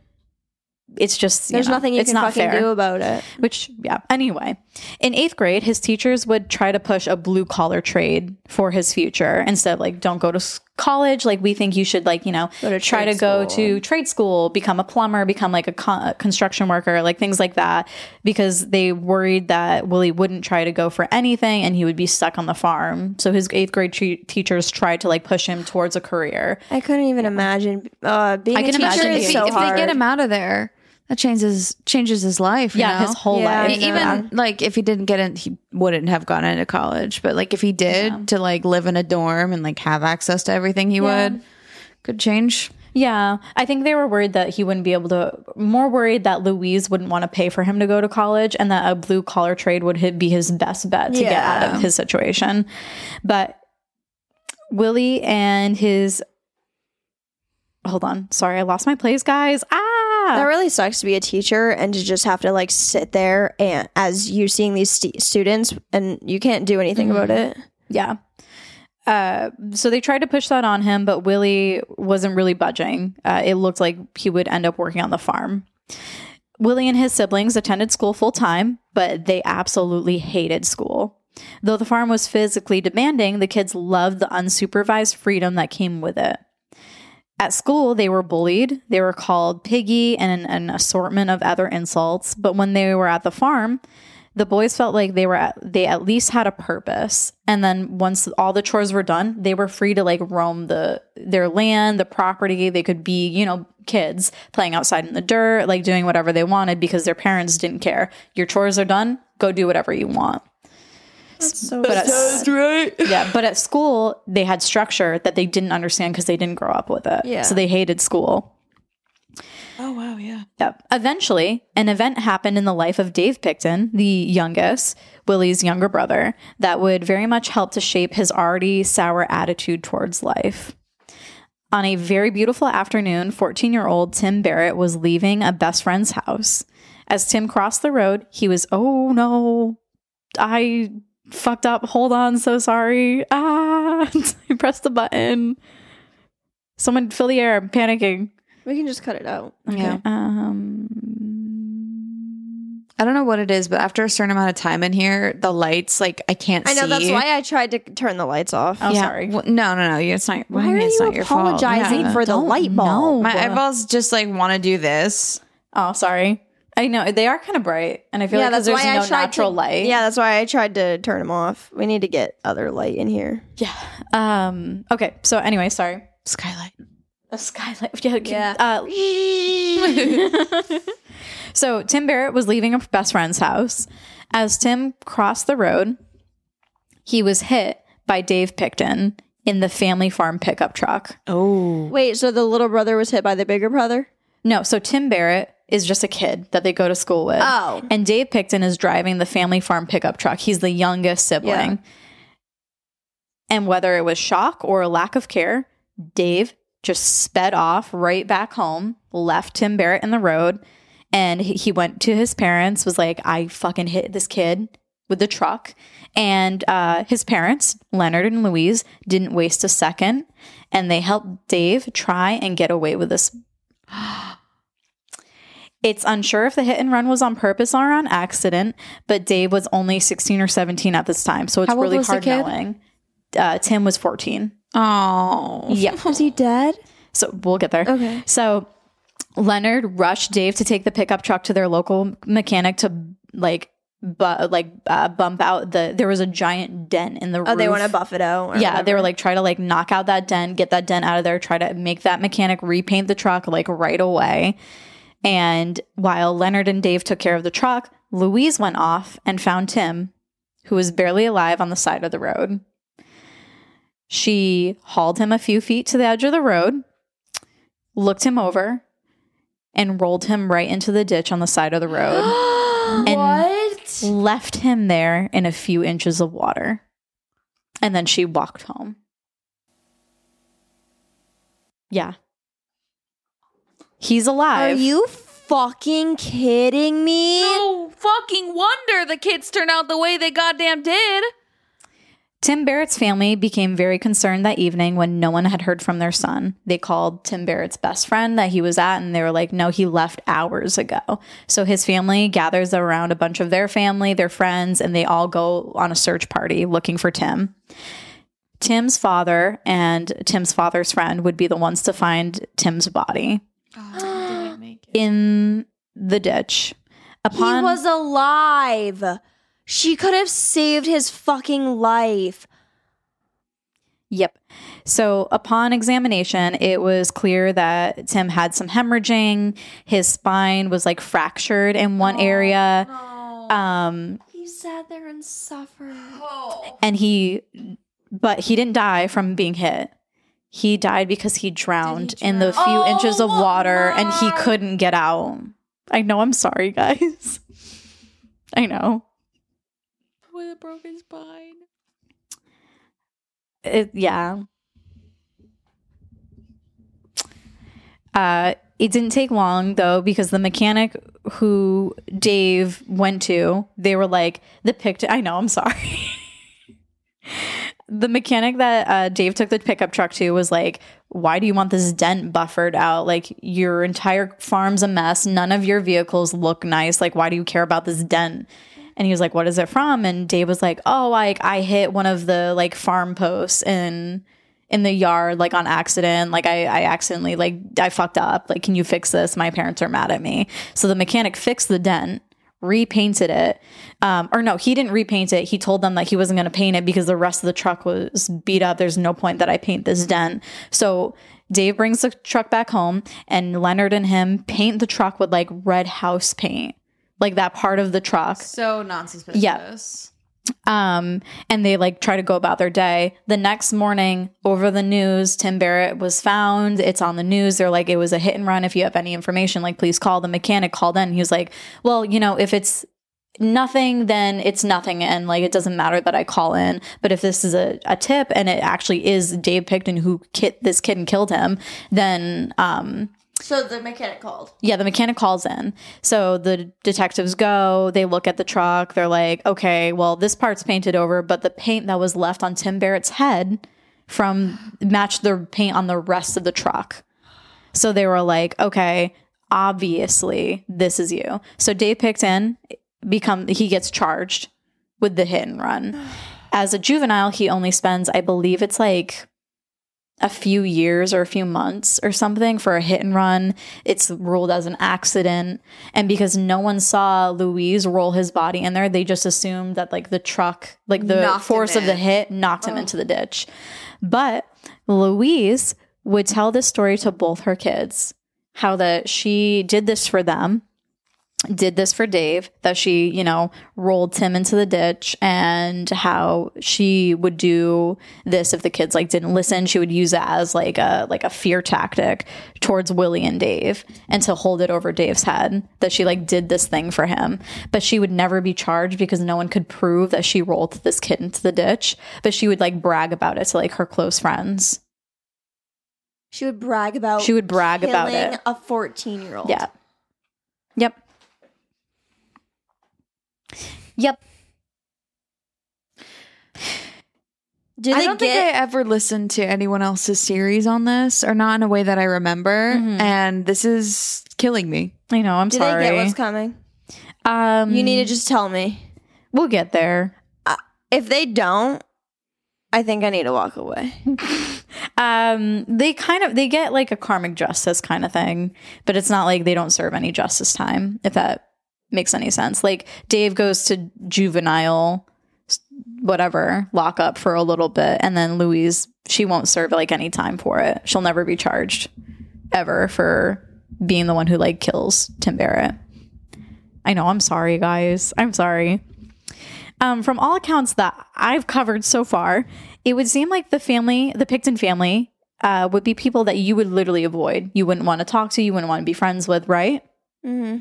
it's just, there's you know, nothing you it's can not fucking fair. do about it. Which, yeah. Anyway, in eighth grade, his teachers would try to push a blue collar trade for his future instead of like, don't go to college. Like we think you should like, you know, to try to school. go to trade school, become a plumber, become like a con- construction worker, like things like that, because they worried that Willie wouldn't try to go for anything and he would be stuck on the farm. So his eighth grade tre- teachers tried to like push him towards a career. I couldn't even imagine uh, being I can a teacher imagine is so if, hard. If they get him out of there. That changes changes his life. You yeah, know? his whole yeah, life. Even yeah. like if he didn't get in, he wouldn't have gone into college. But like if he did yeah. to like live in a dorm and like have access to everything, he yeah. would could change. Yeah, I think they were worried that he wouldn't be able to. More worried that Louise wouldn't want to pay for him to go to college, and that a blue collar trade would be his best bet to yeah. get out of his situation. But Willie and his hold on, sorry, I lost my place, guys. Ah. That really sucks to be a teacher and to just have to like sit there and as you seeing these st- students and you can't do anything mm-hmm. about it. Yeah. Uh, so they tried to push that on him, but Willie wasn't really budging. Uh, it looked like he would end up working on the farm. Willie and his siblings attended school full time, but they absolutely hated school. Though the farm was physically demanding, the kids loved the unsupervised freedom that came with it. At school, they were bullied. They were called piggy and an, an assortment of other insults. But when they were at the farm, the boys felt like they were at, they at least had a purpose. And then once all the chores were done, they were free to like roam the their land, the property. They could be, you know, kids playing outside in the dirt, like doing whatever they wanted because their parents didn't care. Your chores are done. Go do whatever you want. That's so but at, right. Yeah, but at school they had structure that they didn't understand because they didn't grow up with it. Yeah. So they hated school. Oh wow, yeah. Yep. Eventually, an event happened in the life of Dave Pickton, the youngest, Willie's younger brother, that would very much help to shape his already sour attitude towards life. On a very beautiful afternoon, fourteen-year-old Tim Barrett was leaving a best friend's house. As Tim crossed the road, he was, "Oh no, I fucked up, hold on, so sorry, ah." I pressed the button, someone fill the air, I'm panicking. We can just cut it out. Okay. Yeah. um I don't know what it is, but after a certain amount of time in here, the lights, like I can't I see. I know, that's why I tried to turn the lights off. Oh yeah. Sorry. Well, no no no it's not, why I mean, are it's you not your fault. Apologizing yeah. for the don't light bulb know. My eyeballs just like want to do this. Oh sorry, I know. They are kind of bright. And I feel yeah, like that's there's why no I tried natural to, light. Yeah, that's why I tried to turn them off. We need to get other light in here. Yeah. Um, okay. So anyway, sorry. Skylight. A skylight. Yeah. yeah. Uh, so Tim Barrett was leaving a best friend's house. As Tim crossed the road, he was hit by Dave Pickton, in the family farm pickup truck. Oh. Wait, so the little brother was hit by the bigger brother? No, so Tim Barrett is just a kid that they go to school with. Oh. And Dave Pickton is driving the family farm pickup truck. He's the youngest sibling. Yeah. And whether it was shock or a lack of care, Dave just sped off right back home, left Tim Barrett in the road, and he went to his parents, was like, I fucking hit this kid with the truck. And uh, his parents, Leonard and Louise, didn't waste a second, and they helped Dave try and get away with this. It's unsure if the hit and run was on purpose or on accident, but Dave was only sixteen or seventeen at this time, so it's How really hard knowing. Uh, Tim was fourteen. Oh. Yeah. Was he dead? So we'll get there. Okay. So Leonard rushed Dave to take the pickup truck to their local mechanic to, like, but like uh, bump out the there was a giant dent in the roof. Oh, they want to buff it out. Or yeah, whatever. They were like, try to like knock out that dent, get that dent out of there, try to make that mechanic repaint the truck like right away. And while Leonard and Dave took care of the truck, Louise went off and found Tim, who was barely alive on the side of the road. She hauled him a few feet to the edge of the road, looked him over, and rolled him right into the ditch on the side of the road. And what? Left him there in a few inches of water. And then she walked home. Yeah. He's alive. Are you fucking kidding me? No fucking wonder the kids turned out the way they goddamn did. Tim Barrett's family became very concerned that evening when no one had heard from their son. They called Tim Barrett's best friend that he was at, and they were like, no, he left hours ago. So his family gathers around a bunch of their family, their friends, and they all go on a search party looking for Tim. Tim's father and Tim's father's friend would be the ones to find Tim's body. Oh, didn't make it. In the ditch. Upon- he was alive. She could have saved his fucking life. Yep. So upon examination, it was clear that Tim had some hemorrhaging. His spine was like fractured in one oh, area. No. Um, he sat there and suffered. Oh. And he, but he didn't die from being hit. He died because he drowned he drown? in the few oh, inches of water and he couldn't get out. I know. I'm sorry, guys. I know. With a broken spine. It, yeah. Uh, it didn't take long, though, because the mechanic who Dave went to, they were like, the Pickton... I know, I'm sorry. The mechanic that uh, Dave took the pickup truck to was like, why do you want this dent buffered out? Like, your entire farm's a mess. None of your vehicles look nice. Like, why do you care about this dent? And he was like, what is it from? And Dave was like, oh, like I hit one of the like farm posts in in the yard, like on accident. Like I, I accidentally like I fucked up. Like, can you fix this? My parents are mad at me. So the mechanic fixed the dent, repainted it. Um, or no, he didn't repaint it. He told them that he wasn't going to paint it because the rest of the truck was beat up. There's no point that I paint this dent. So Dave brings the truck back home and Leonard and him paint the truck with like red house paint. Like that part of the truck. So non-suspicious. Yeah. Um, and they like try to go about their day. The next morning over the news, Tim Barrett was found. It's on the news. They're like, it was a hit and run. If you have any information, like please call. The mechanic called in. He was like, well, you know, if it's nothing, then it's nothing. And like, it doesn't matter that I call in. But if this is a, a tip and it actually is Dave Pickton who hit this kid and killed him, then, um, So the mechanic called. Yeah, the mechanic calls in. So the detectives go, they look at the truck, they're like, okay, well, this part's painted over, but the paint that was left on Tim Barrett's head from matched the paint on the rest of the truck. So they were like, okay, obviously this is you. So Dave Pickton become he gets charged with the hit and run. As a juvenile, he only spends, I believe it's like a few years or a few months or something for a hit and run. It's ruled as an accident. And because no one saw Louise roll his body in there, they just assumed that like the truck, like the knocked force of the hit knocked him oh. into the ditch. But Louise would tell this story to both her kids, how that she did this for them. did this for Dave, that she, you know, rolled Tim into the ditch, and how she would do this if the kids like didn't listen. She would use that as like a like a fear tactic towards Willie and Dave, and to hold it over Dave's head that she like did this thing for him. But she would never be charged because no one could prove that she rolled this kid into the ditch. But she would like brag about it to like her close friends. She would brag about she would brag about it. A fourteen-year-old. Yeah. Yep. Yep. Did I don't get- think I ever listened to anyone else's series on this, or not in a way that I remember. Mm-hmm. And this is killing me. I know. I'm Did sorry. Did I get what's coming? Um, you need to just tell me. We'll get there. Uh, if they don't, I think I need to walk away. um, they kind of, they get like a karmic justice kind of thing, but it's not like they don't serve any justice time, if that makes any sense. Like Dave goes to juvenile, whatever, lock up for a little bit. And then Louise, she won't serve like any time for it. She'll never be charged ever for being the one who like kills Tim Barrett. I know. I'm sorry, guys. I'm sorry. Um, from all accounts that I've covered so far, it would seem like the family, the Pickton family, uh, would be people that you would literally avoid. You wouldn't want to talk to. You wouldn't want to be friends with, right? Mm-hmm.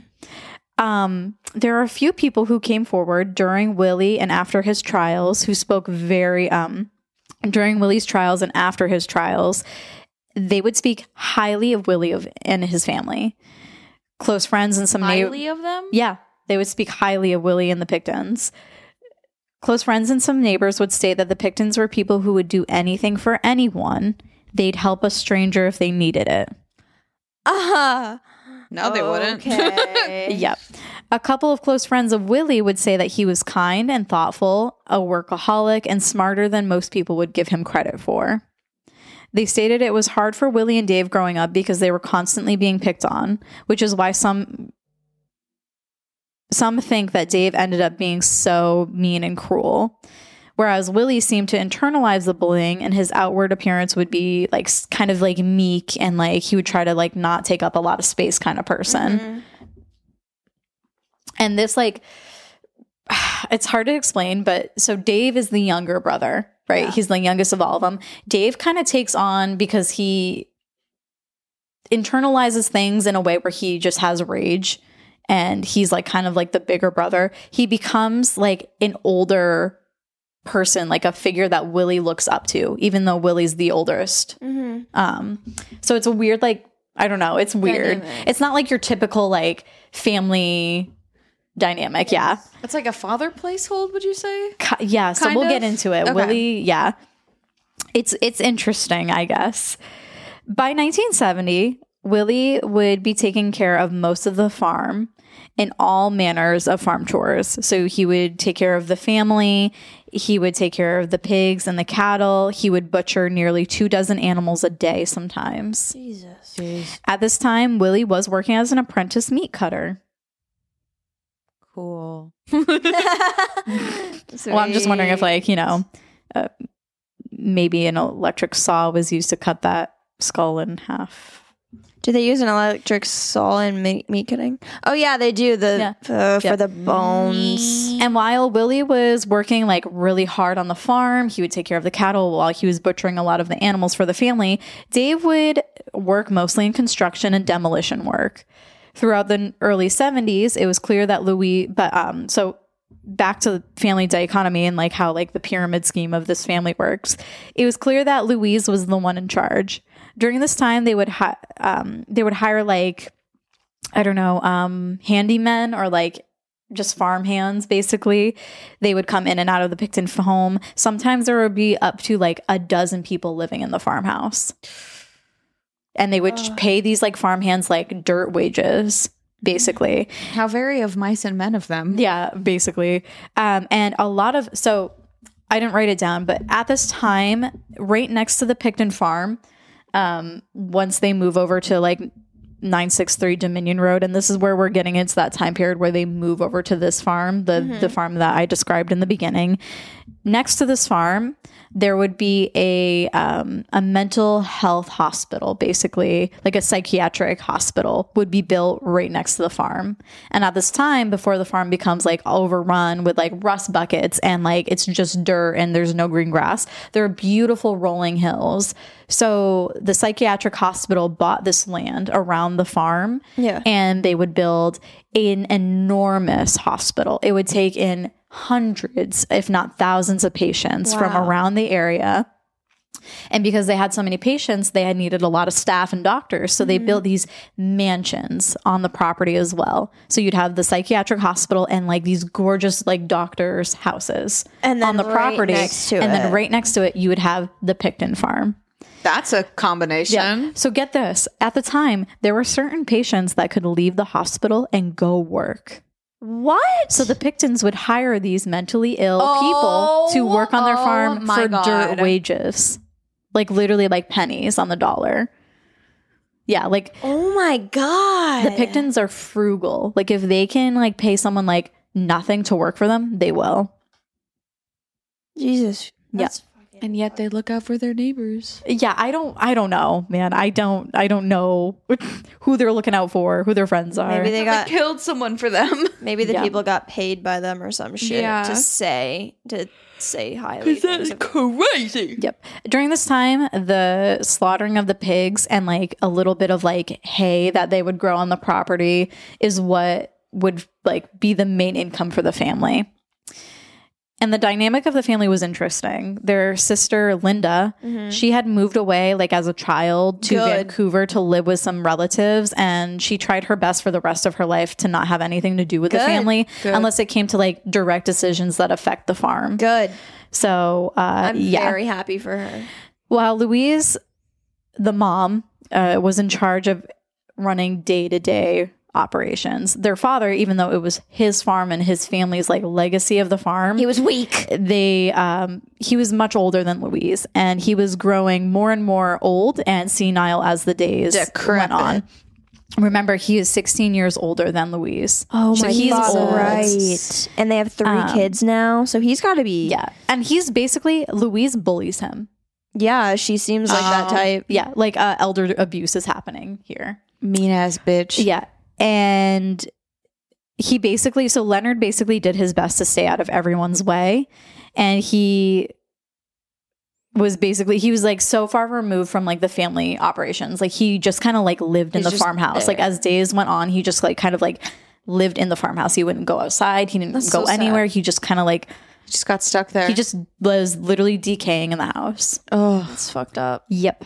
Um, there are a few people who came forward during Willie and after his trials who spoke very um, during Willie's trials and after his trials. They would speak highly of Willie of, and his family, close friends, and some highly na- of them. Yeah, they would speak highly of Willie and the Picktons. Close friends and some neighbors would state that the Picktons were people who would do anything for anyone. They'd help a stranger if they needed it. Uh-huh. No, they wouldn't. Okay. Yep. A couple of close friends of Willie would say that he was kind and thoughtful, a workaholic, and smarter than most people would give him credit for. They stated it was hard for Willie and Dave growing up because they were constantly being picked on, which is why some... Some think that Dave ended up being so mean and cruel, whereas Willie seemed to internalize the bullying, and his outward appearance would be like kind of like meek, and like he would try to like not take up a lot of space kind of person. Mm-hmm. And this like, it's hard to explain, but so Dave is the younger brother, right? Yeah. He's the youngest of all of them. Dave kind of takes on because he internalizes things in a way where he just has rage. And he's like kind of like the bigger brother. He becomes like an older person, like a figure that Willie looks up to, even though Willie's the oldest. Mm-hmm. Um, so it's a weird, like, I don't know. It's weird. Dynamic. It's not like your typical like family dynamic. Yes. Yeah. It's like a father placehold, would you say? Ca- yeah. So kind we'll of? Get into it. Okay. Willie. Yeah. It's, it's interesting, I guess. By nineteen seventy, Willie would be taking care of most of the farm in all manners of farm chores. So he would take care of the family. He would take care of the pigs and the cattle. He would butcher nearly two dozen animals a day sometimes. Jesus. Jeez. At this time, Willie was working as an apprentice meat cutter. Cool. Well, I'm just wondering if like, you know, uh, maybe an electric saw was used to cut that skull in half. Do they use an electric saw in meat, meat cutting? Oh, yeah, they do. The yeah. uh, For yep. the bones. And while Willie was working, like, really hard on the farm, he would take care of the cattle while he was butchering a lot of the animals for the family. Dave would work mostly in construction and demolition work. Throughout the early seventies, it was clear that Louis... But um, so back to the family dichotomy and, like, how, like, the pyramid scheme of this family works. It was clear that Louise was the one in charge. During this time, they would hi- um, they would hire, like, I don't know, um, handymen or, like, just farm hands, basically. They would come in and out of the Pickton home. Sometimes there would be up to, like, a dozen people living in the farmhouse. And they would oh. pay these, like, farm hands, like, dirt wages, basically. How very of mice and men of them. Yeah, basically. Um, and a lot of... So, I didn't write it down, but at this time, right next to the Pickton farm... Um, once they move over to like nine sixty-three Dominion Road, and this is where we're getting into that time period where they move over to this farm, the, mm-hmm. the farm that I described in the beginning, next to this farm, there would be a um, a mental health hospital, basically, like a psychiatric hospital would be built right next to the farm. And at this time, before the farm becomes like overrun with like rust buckets and like it's just dirt and there's no green grass, there are beautiful rolling hills. So the psychiatric hospital bought this land around the farm, yeah, and they would build an enormous hospital. It would take in hundreds, if not thousands of patients, wow, from around the area. And because they had so many patients, they had needed a lot of staff and doctors. So mm-hmm. they built these mansions on the property as well. So you'd have the psychiatric hospital and like these gorgeous like doctors' houses and then on the right property. Next to and it. then right next to it, you would have the Pickton farm. That's a combination. Yeah. So get this. At the time, there were certain patients that could leave the hospital and go work. What? So the Picktons would hire these mentally ill oh, people to work on their farm oh for God. dirt wages. Like literally like pennies on the dollar. Yeah, like oh my God. The Picktons are frugal. Like if they can like pay someone like nothing to work for them, they will. Jesus. Yeah. And yet they look out for their neighbors. Yeah, I don't I don't know, man. I don't I don't know who they're looking out for, who their friends are. Maybe they got they killed someone for them. Maybe the yeah. people got paid by them or some shit yeah. to say to say highly. That's crazy. Yep. During this time, the slaughtering of the pigs and like a little bit of like hay that they would grow on the property is what would like be the main income for the family. And the dynamic of the family was interesting. Their sister, Linda, mm-hmm. she had moved away like as a child to Good. Vancouver to live with some relatives. And she tried her best for the rest of her life to not have anything to do with Good. the family Good. unless it came to like direct decisions that affect the farm. Good. So, uh, I'm yeah. very happy for her. While Louise, the mom, uh, was in charge of running day-to-day operations. Their father, even though it was his farm and his family's like legacy of the farm, he was weak. They, um, he was much older than Louise, and he was growing more and more old and senile as the days Decrepit. went on. Remember, he is sixteen years older than Louise. Oh my God, so he's old. Right. And they have three um, kids now, so he's got to be yeah. And he's basically Louise bullies him. Yeah, she seems like um, that type. Yeah, like uh, elder abuse is happening here. Mean ass bitch. Yeah. And he basically, so Leonard basically did his best to stay out of everyone's way. And he was basically, he was like so far removed from like the family operations. Like he just kind of like lived He's in the farmhouse. There. Like as days went on, he just like kind of like lived in the farmhouse. He wouldn't go outside. He didn't That's go so anywhere. Sad. He just kind of like. He just got stuck there. He just was literally decaying in the house. Oh, it's fucked up. Yep.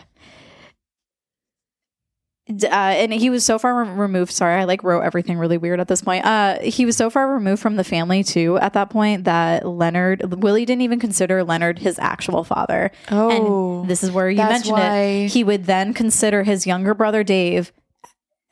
Uh, and he was so far removed. Sorry, I like wrote everything really weird at this point. Uh, he was so far removed from the family too at that point that Leonard, Willie didn't even consider Leonard his actual father. Oh, and this is where you mentioned why. it. He would then consider his younger brother Dave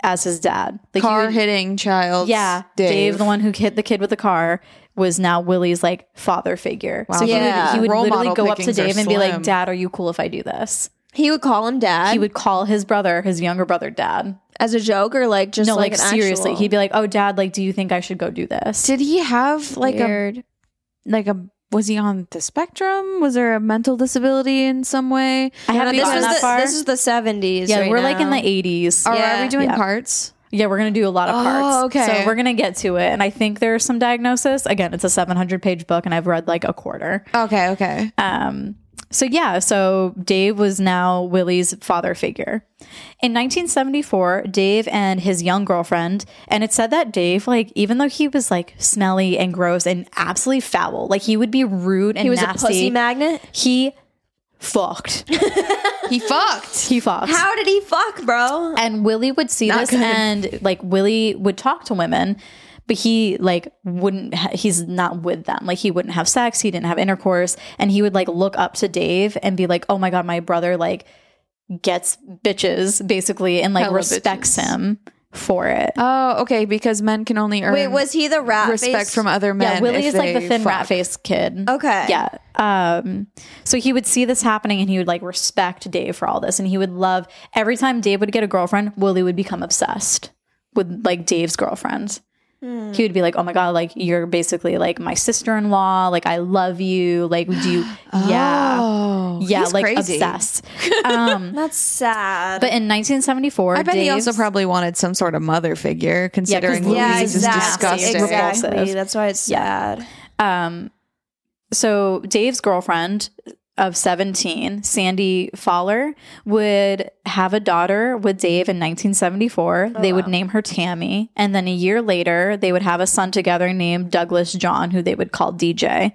as his dad. Like car would, hitting child. Yeah, Dave. Dave, the one who hit the kid with the car, was now Willie's like father figure. Wow. So yeah. he would, he would literally go up to Dave and slim. be like, "Dad, are you cool if I do this?" He would call him dad. He would call his brother, his younger brother, dad. As a joke or like just no, like, like an seriously. Actual... He'd be like, "Oh, dad, like, do you think I should go do this?" Did he have like Weird. a like a was he on the spectrum? Was there a mental disability in some way? I haven't this gotten that the, far. This is the seventies. Yeah, right we're now. like in the eighties. Are, yeah. are we doing yeah. parts? Yeah, we're gonna do a lot of parts. Oh, okay. So we're gonna get to it, and I think there's some diagnosis. Again, it's a seven hundred page book, and I've read like a quarter. Okay. Okay. Um. So yeah, so Dave was now Willie's father figure. In nineteen seventy-four, Dave and his young girlfriend, and it said that Dave, like, even though he was like smelly and gross and absolutely foul, like he would be rude and nasty. He was nasty, a pussy magnet? He fucked. He fucked. He fucked. How did he fuck, bro? And Willie would see Not this good. and like Willie would talk to women. But he like wouldn't, ha- he's not with them. Like he wouldn't have sex. He didn't have intercourse. And he would like look up to Dave and be like, "Oh my God, my brother like gets bitches," basically. And like Hello respects bitches. him for it. Oh, okay. Because men can only earn. Wait, was he the rat respect face? from other men? Yeah, Willie is like the thin fuck. rat face kid. Okay. Yeah. Um. So he would see this happening and he would like respect Dave for all this. And he would love, every time Dave would get a girlfriend, Willie would become obsessed with like Dave's girlfriend. Mm. He would be like, oh my God, like, you're basically like my sister-in-law. Like, I love you. Like, do you, yeah. Oh, yeah. Like crazy. Obsessed. Um, That's sad. But in nineteen seventy-four, I bet Dave's, he also probably wanted some sort of mother figure considering yeah, Louise yeah, exactly. is disgusting. Exactly. That's why it's yeah. sad. Um, so Dave's girlfriend of seventeen, Sandy Fowler, would have a daughter with Dave in nineteen seventy-four. Oh, they wow. would name her Tammy. And then a year later, they would have a son together named Douglas John, who they would call D J.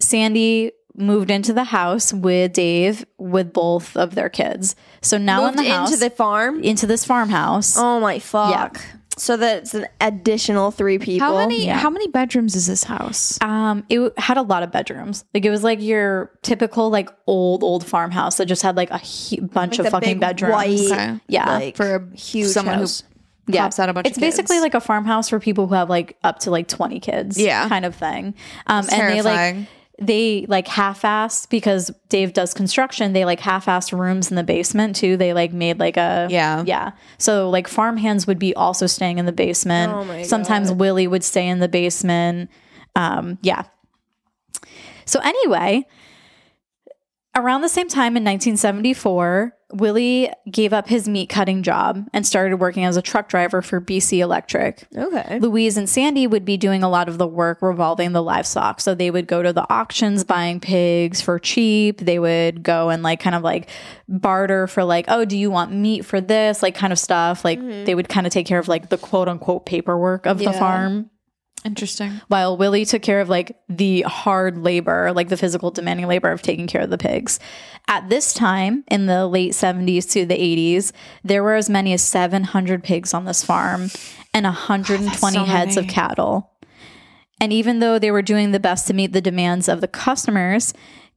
Sandy moved into the house with Dave with both of their kids. So now moved in the house. Into the farm? Into this farmhouse. Oh, my fuck. Yeah. So that's an additional three people. How many yeah. how many bedrooms is this house? Um, it had a lot of bedrooms. Like, it was like your typical like old old farmhouse that just had like a he- bunch like of fucking bedrooms. White, okay. Yeah, like, for a huge someone house. Who yeah. pops out a bunch. It's of kids. Basically like a farmhouse for people who have like up to like twenty kids. Yeah, kind of thing. Um, that's and terrifying. they like. They like half-assed, because Dave does construction, they like half-assed rooms in the basement too. They like made like a yeah yeah so like farmhands would be also staying in the basement. Oh my sometimes God. Willie would stay in the basement. Um yeah so anyway, around the same time in nineteen seventy-four, Willie gave up his meat cutting job and started working as a truck driver for B C Electric. Okay. Louise and Sandy would be doing a lot of the work revolving the livestock. So they would go to the auctions buying pigs for cheap. They would go and like kind of like barter for like, oh, do you want meat for this? Like kind of stuff. Like mm-hmm. they would kind of take care of like the quote unquote paperwork of yeah. the farm. Interesting. While Willie took care of like the hard labor, like the physical demanding labor of taking care of the pigs. At this time, in the late seventies to the eighties, there were as many as seven hundred pigs on this farm and one hundred twenty oh, so heads many. Of cattle. And even though they were doing the best to meet the demands of the customers,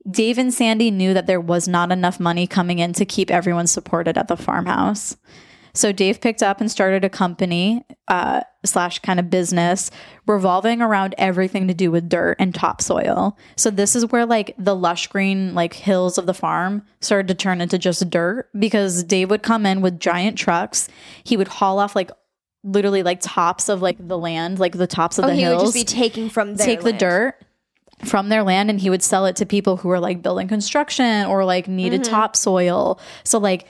Dave and Sandy knew that there was not enough money coming in to keep everyone supported at the farmhouse. So Dave picked up and started a company uh, slash kind of business revolving around everything to do with dirt and topsoil. So this is where like the lush green like hills of the farm started to turn into just dirt, because Dave would come in with giant trucks. He would haul off like literally like tops of like the land, like the tops of oh, the he hills. He would just be taking from their take land. The dirt from their land, and he would sell it to people who were like building construction or like needed mm-hmm. topsoil. So like.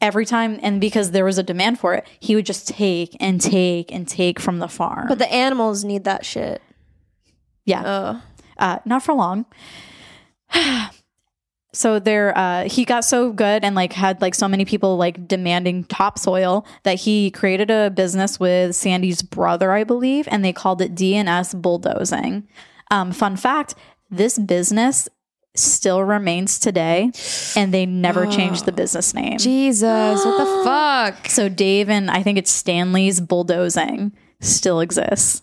Every time, and because there was a demand for it, he would just take and take and take from the farm. But the animals need that shit. Yeah. Uh, uh, not for long. So there, uh, he got so good and like had like so many people like demanding topsoil that he created a business with Sandy's brother, I believe, and they called it D and S Bulldozing. Um, fun fact, this business still remains today, and they never oh, changed the business name. Jesus, what the fuck? So Dave and I think it's Stanley's Bulldozing still exists.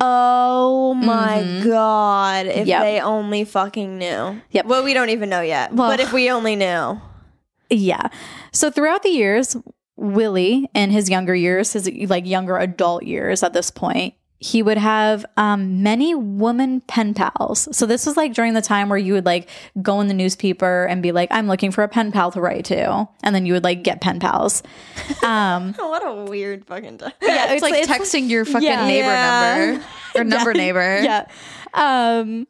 Oh my mm-hmm. God. If yep. they only fucking knew. Yep. Well, we don't even know yet. Well, but if we only knew. Yeah. So throughout the years, Willie in his younger years, his like younger adult years at this point, he would have um, many woman pen pals. So this was like during the time where you would like go in the newspaper and be like, I'm looking for a pen pal to write to. And then you would like get pen pals. Um, what a weird fucking time. Yeah, it's, it's like, like it's texting like, your fucking yeah, neighbor yeah. number or number yeah, neighbor. Yeah. Um,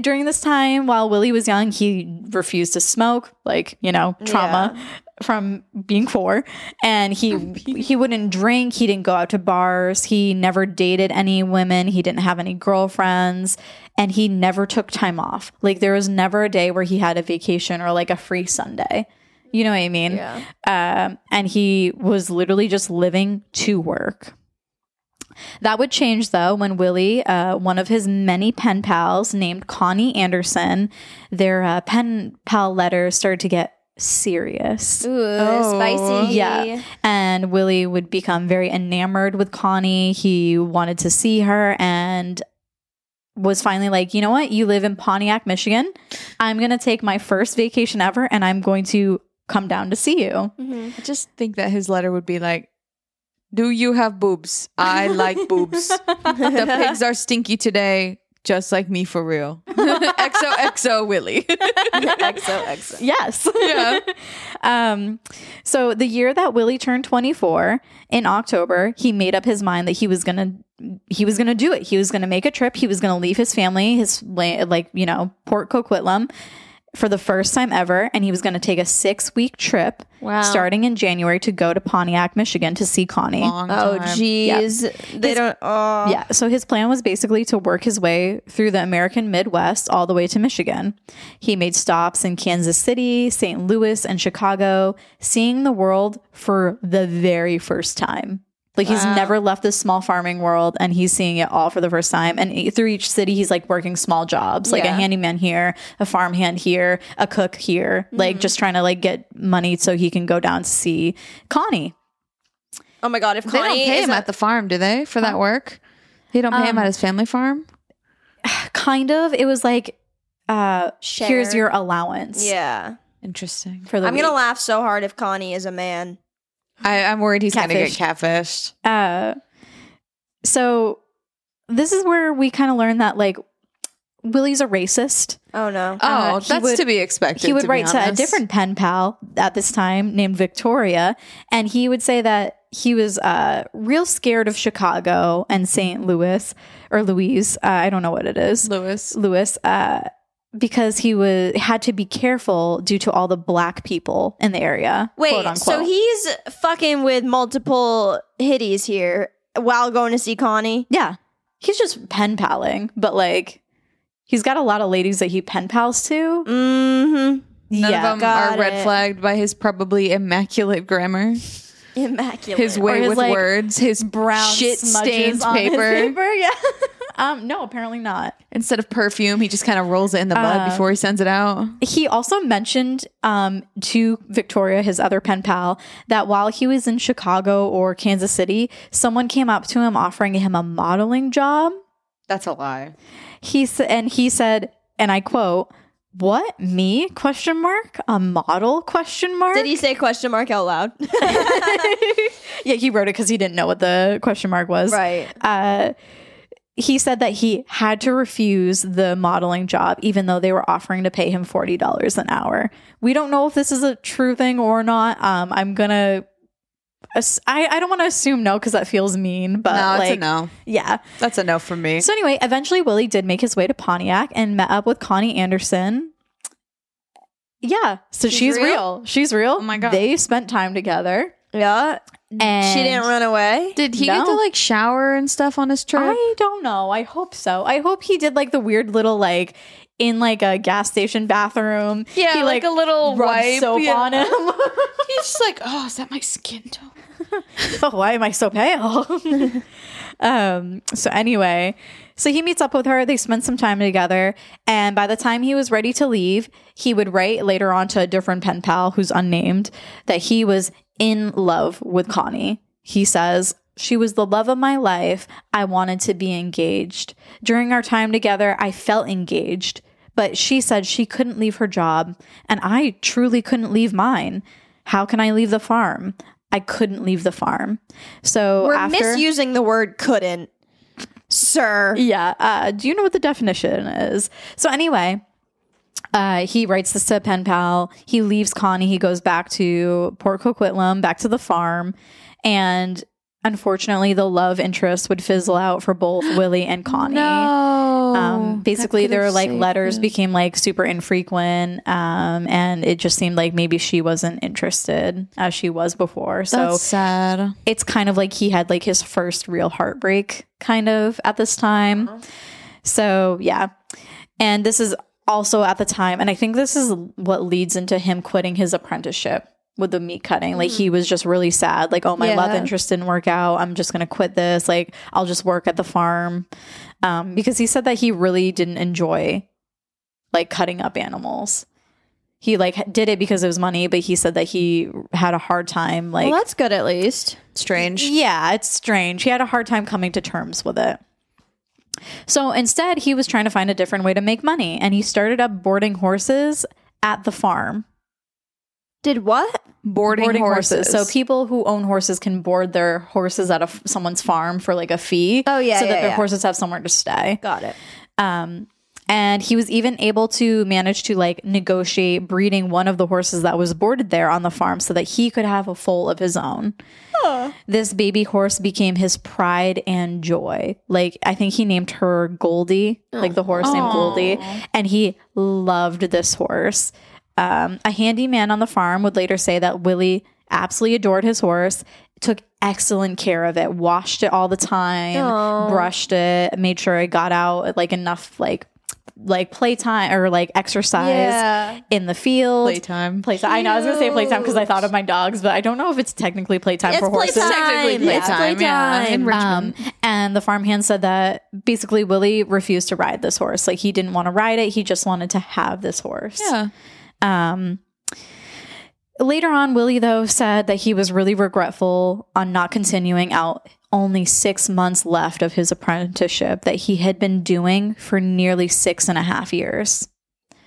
during this time, while Willie was young, he refused to smoke, like, you know, trauma. Yeah. From being four, and he he wouldn't drink. He didn't go out to bars. He never dated any women. He didn't have any girlfriends, and he never took time off. Like, there was never a day where he had a vacation or like a free Sunday. You know what I mean? Yeah. Um, and he was literally just living to work. That would change, though, when Willie, uh, one of his many pen pals named Connie Anderson, their uh, pen pal letters started to get serious. Ooh, oh. Spicy. Yeah. And Willie would become very enamored with Connie. He wanted to see her and was finally like, you know what? You live in Pontiac, Michigan. I'm going to take my first vacation ever, and I'm going to come down to see you. Mm-hmm. I just think that his letter would be like, do you have boobs? I like boobs. The pigs are stinky today, just like me for real. X O X O Willie. X O X O. Yes. Yeah. um, so the year that Willie turned twenty-four, in October, he made up his mind that he was gonna he was gonna do it. He was gonna make a trip. He was gonna leave his family, his like you know Port Coquitlam, for the first time ever, and he was going to take a six-week trip wow. starting in January to go to Pontiac, Michigan to see Connie. Long oh, geez. Yeah. They his, don't... Oh. Yeah, so his plan was basically to work his way through the American Midwest all the way to Michigan. He made stops in Kansas City, Saint Louis, and Chicago, seeing the world for the very first time. Like, wow. he's never left this small farming world, and he's seeing it all for the first time. And through each city, he's, like, working small jobs. Like, yeah. a handyman here, a farmhand here, a cook here. Mm-hmm. Like, just trying to, like, get money so he can go down to see Connie. Oh, my God. If Connie They don't pay him a- at the farm, do they, for that work? They don't pay um, him at his family farm? Kind of. It was, like, uh, here's your allowance. Yeah. Interesting. For the I'm going to laugh so hard if Connie is a man. I, I'm worried he's going to get catfished. Uh, so this is where we kind of learn that, like, Willie's a racist. Oh, no. Uh, oh, that's would, to be expected. He would to write to a different pen pal at this time named Victoria, and he would say that he was uh, real scared of Chicago and Saint Louis, or Louise. Uh, I don't know what it is. Louis. Louis. Uh, because he was had to be careful due to all the black people in the area. Wait, so he's fucking with multiple hitties here while going to see Connie? Yeah. He's just pen paling, but, like, he's got a lot of ladies that he pen pals to. Mm-hmm. None yeah, of them are it. red flagged by his probably immaculate grammar. Immaculate. His way his, with like, words. His brown shit stained paper. paper. Yeah. Um, no, apparently not. Instead of perfume, he just kind of rolls it in the bud uh, before he sends it out. He also mentioned um, to Victoria, his other pen pal, that while he was in Chicago or Kansas City, someone came up to him offering him a modeling job. That's a lie. He sa- And he said, and I quote, "What? Me? Question mark? A model? Question mark?" Did he say question mark out loud? Yeah, he wrote it because he didn't know what the question mark was. Right. Uh, he said that he had to refuse the modeling job, even though they were offering to pay him forty dollars an hour. We don't know if this is a true thing or not. Um, I'm going to... I, I don't want to assume no because that feels mean, but no, it's like, a no. Yeah. That's a no for me. So anyway, eventually Willie did make his way to Pontiac and met up with Connie Anderson. Yeah. So she's, she's real? real. She's real. Oh my God. They spent time together. Yeah. And she didn't run away. Did he no. get to like shower and stuff on his trip? I don't know. I hope so. I hope he did like the weird little like in like a gas station bathroom. Yeah, he, like, like a little wipe soap yeah. on him. He's just like, oh, is that my skin tone? Oh, why am I so pale? um. So anyway, so he meets up with her. They spend some time together, and by the time he was ready to leave, he would write later on to a different pen pal who's unnamed that he was in love with Connie. He says, "She was the love of my life. I wanted to be engaged. During our time together, I felt engaged, but she said she couldn't leave her job, and I truly couldn't leave mine. How can I leave the farm? I couldn't leave the farm." So we're after- misusing the word couldn't, sir. Yeah. Uh, do you know what the definition is? So anyway... Uh, he writes this to a pen pal. He leaves Connie. He goes back to Port Coquitlam, back to the farm. And unfortunately, the love interest would fizzle out for both Willie and Connie. No, um, basically, their like letters you. became like super infrequent. Um, and it just seemed like maybe she wasn't interested as she was before. So that's sad. It's kind of like he had like his first real heartbreak kind of at this time. Uh-huh. So, yeah. And this is also at the time, and I think this is what leads into him quitting his apprenticeship with the meat cutting. Like, he was just really sad. Like, oh, my yeah. love interest didn't work out. I'm just going to quit this. Like, I'll just work at the farm. Um, because he said that he really didn't enjoy, like, cutting up animals. He, like, did it because it was money, but he said that he had a hard time, like... Well, that's good, at least. Strange. Yeah, it's strange. He had a hard time coming to terms with it. So instead, he was trying to find a different way to make money, and he started up boarding horses at the farm. Did what? Boarding, boarding horses. horses. So people who own horses can board their horses at a, someone's farm for like a fee. Oh, yeah, So yeah, that yeah. their horses have somewhere to stay. Got it. Um, And he was even able to manage to like negotiate breeding one of the horses that was boarded there on the farm so that he could have a foal of his own. Huh. This baby horse became his pride and joy. Like, I think he named her Goldie, oh. like the horse Aww. named Goldie. And he loved this horse. Um, a handyman on the farm would later say that Willie absolutely adored his horse, took excellent care of it, washed it all the time, Aww. brushed it, made sure it got out like enough, like, like playtime or like exercise yeah. in the field. Playtime. Playtime. I know I was gonna say playtime because I thought of my dogs, but I don't know if it's technically playtime it's for horses. It's technically playtime. Yeah, playtime. Yeah. Um, and the farmhand said that basically Willie refused to ride this horse. Like, he didn't want to ride it. He just wanted to have this horse. Yeah. Um, later on, Willie, though, said that he was really regretful on not continuing out only six months left of his apprenticeship that he had been doing for nearly six and a half years.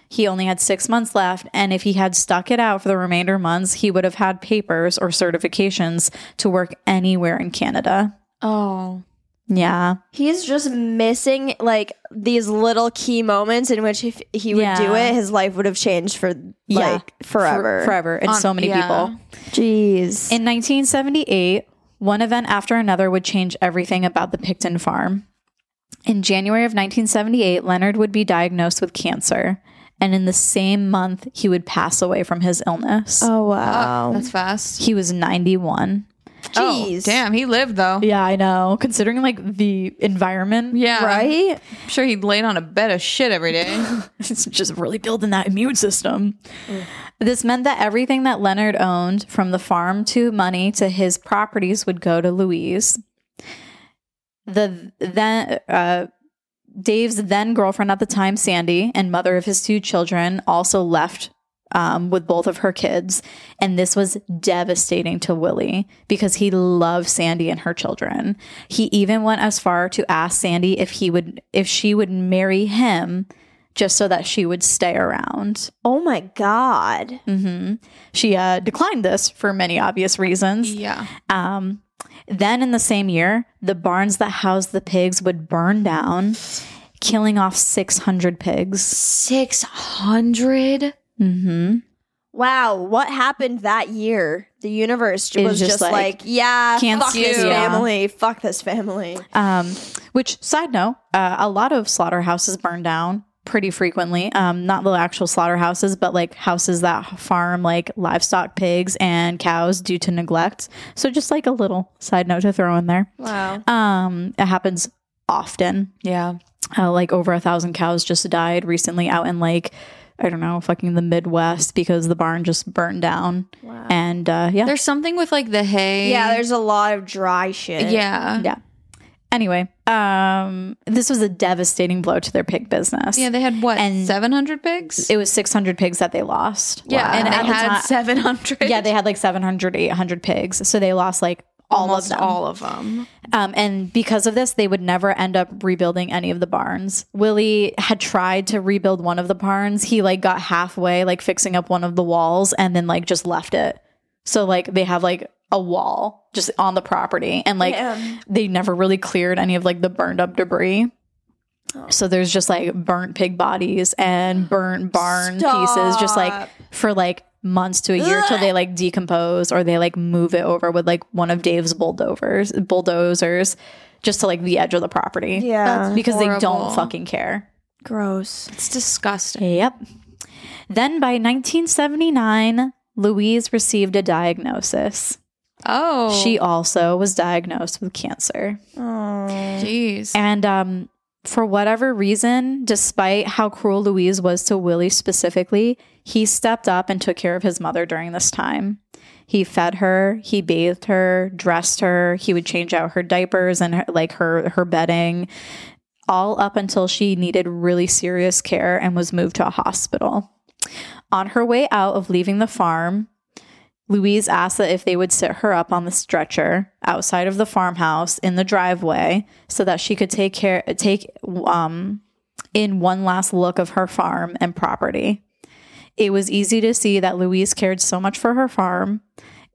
He only had six months left, and if he had stuck it out for the remainder months, he would have had papers or certifications to work anywhere in Canada. Oh. Yeah. He's just missing, like, these little key moments in which if he would yeah. do it, his life would have changed for, like, yeah. forever. For, forever. And um, so many yeah. people. Jeez. In nineteen seventy-eight, one event after another would change everything about the Pickton farm. In January of nineteen seventy-eight, Leonard would be diagnosed with cancer. And in the same month, he would pass away from his illness. Oh, wow. Oh, that's fast. He was ninety-one. Jeez. Oh, damn, he lived though. Yeah, I know. Considering like the environment. Yeah. Right? I'm sure he laid on a bed of shit every day. It's just really building that immune system. Mm. This meant that everything that Leonard owned, from the farm to money to his properties, would go to Louise. The then uh, Dave's then girlfriend at the time, Sandy, and mother of his two children, also left Um, with both of her kids. And this was devastating to Willie because he loved Sandy and her children. He even went as far to ask Sandy if he would, if she would marry him just so that she would stay around. Oh my God. Mm-hmm. She uh, declined this for many obvious reasons. Yeah. Um, then in the same year, the barns that housed the pigs would burn down, killing off six hundred pigs. six hundred? Mm-hmm. Wow, what happened that year? The universe was just, just like, like, yeah, fuck this yeah. family, fuck this family. Um, which, side note, uh, a lot of slaughterhouses burn down pretty frequently. Um, not the actual slaughterhouses, but like houses that farm like livestock, pigs and cows due to neglect. So just like a little side note to throw in there. Wow. Um, it happens often. Yeah. Uh, like over a thousand cows just died recently out in like, I don't know, fucking the Midwest because the barn just burned down. Wow. And uh, yeah. There's something with like the hay. Yeah, there's a lot of dry shit. Yeah. Yeah. Anyway, um, this was a devastating blow to their pig business. Yeah, they had what, and seven hundred pigs? It was six hundred pigs that they lost. Yeah, wow. And they had not, seven hundred. Yeah, they had like seven hundred, eight hundred pigs. So they lost like all Almost of them. all of them. Um, and because of this, they would never end up rebuilding any of the barns. Willie had tried to rebuild one of the barns. He like got halfway, like fixing up one of the walls, and then like just left it. So like they have like a wall just on the property, and like yeah. they never really cleared any of like the burned up debris. Oh. So there's just like burnt pig bodies and burnt barn Stop. pieces, just like for like months to a year till they like decompose, or they like move it over with like one of Dave's bulldozers bulldozers just to like the edge of the property. Yeah. That's because horrible. They don't fucking care. Gross. It's disgusting. Yep. Then by nineteen seventy-nine, Louise received a diagnosis. Oh. She also was diagnosed with cancer. Oh. Jeez. And um for whatever reason, despite how cruel Louise was to Willie specifically, he stepped up and took care of his mother during this time. He fed her, he bathed her, dressed her. He would change out her diapers and her, like her, her bedding, all up until she needed really serious care and was moved to a hospital. On her way out of leaving the farm, Louise asked that if they would sit her up on the stretcher outside of the farmhouse in the driveway so that she could take care, take um, in one last look of her farm and property. It was easy to see that Louise cared so much for her farm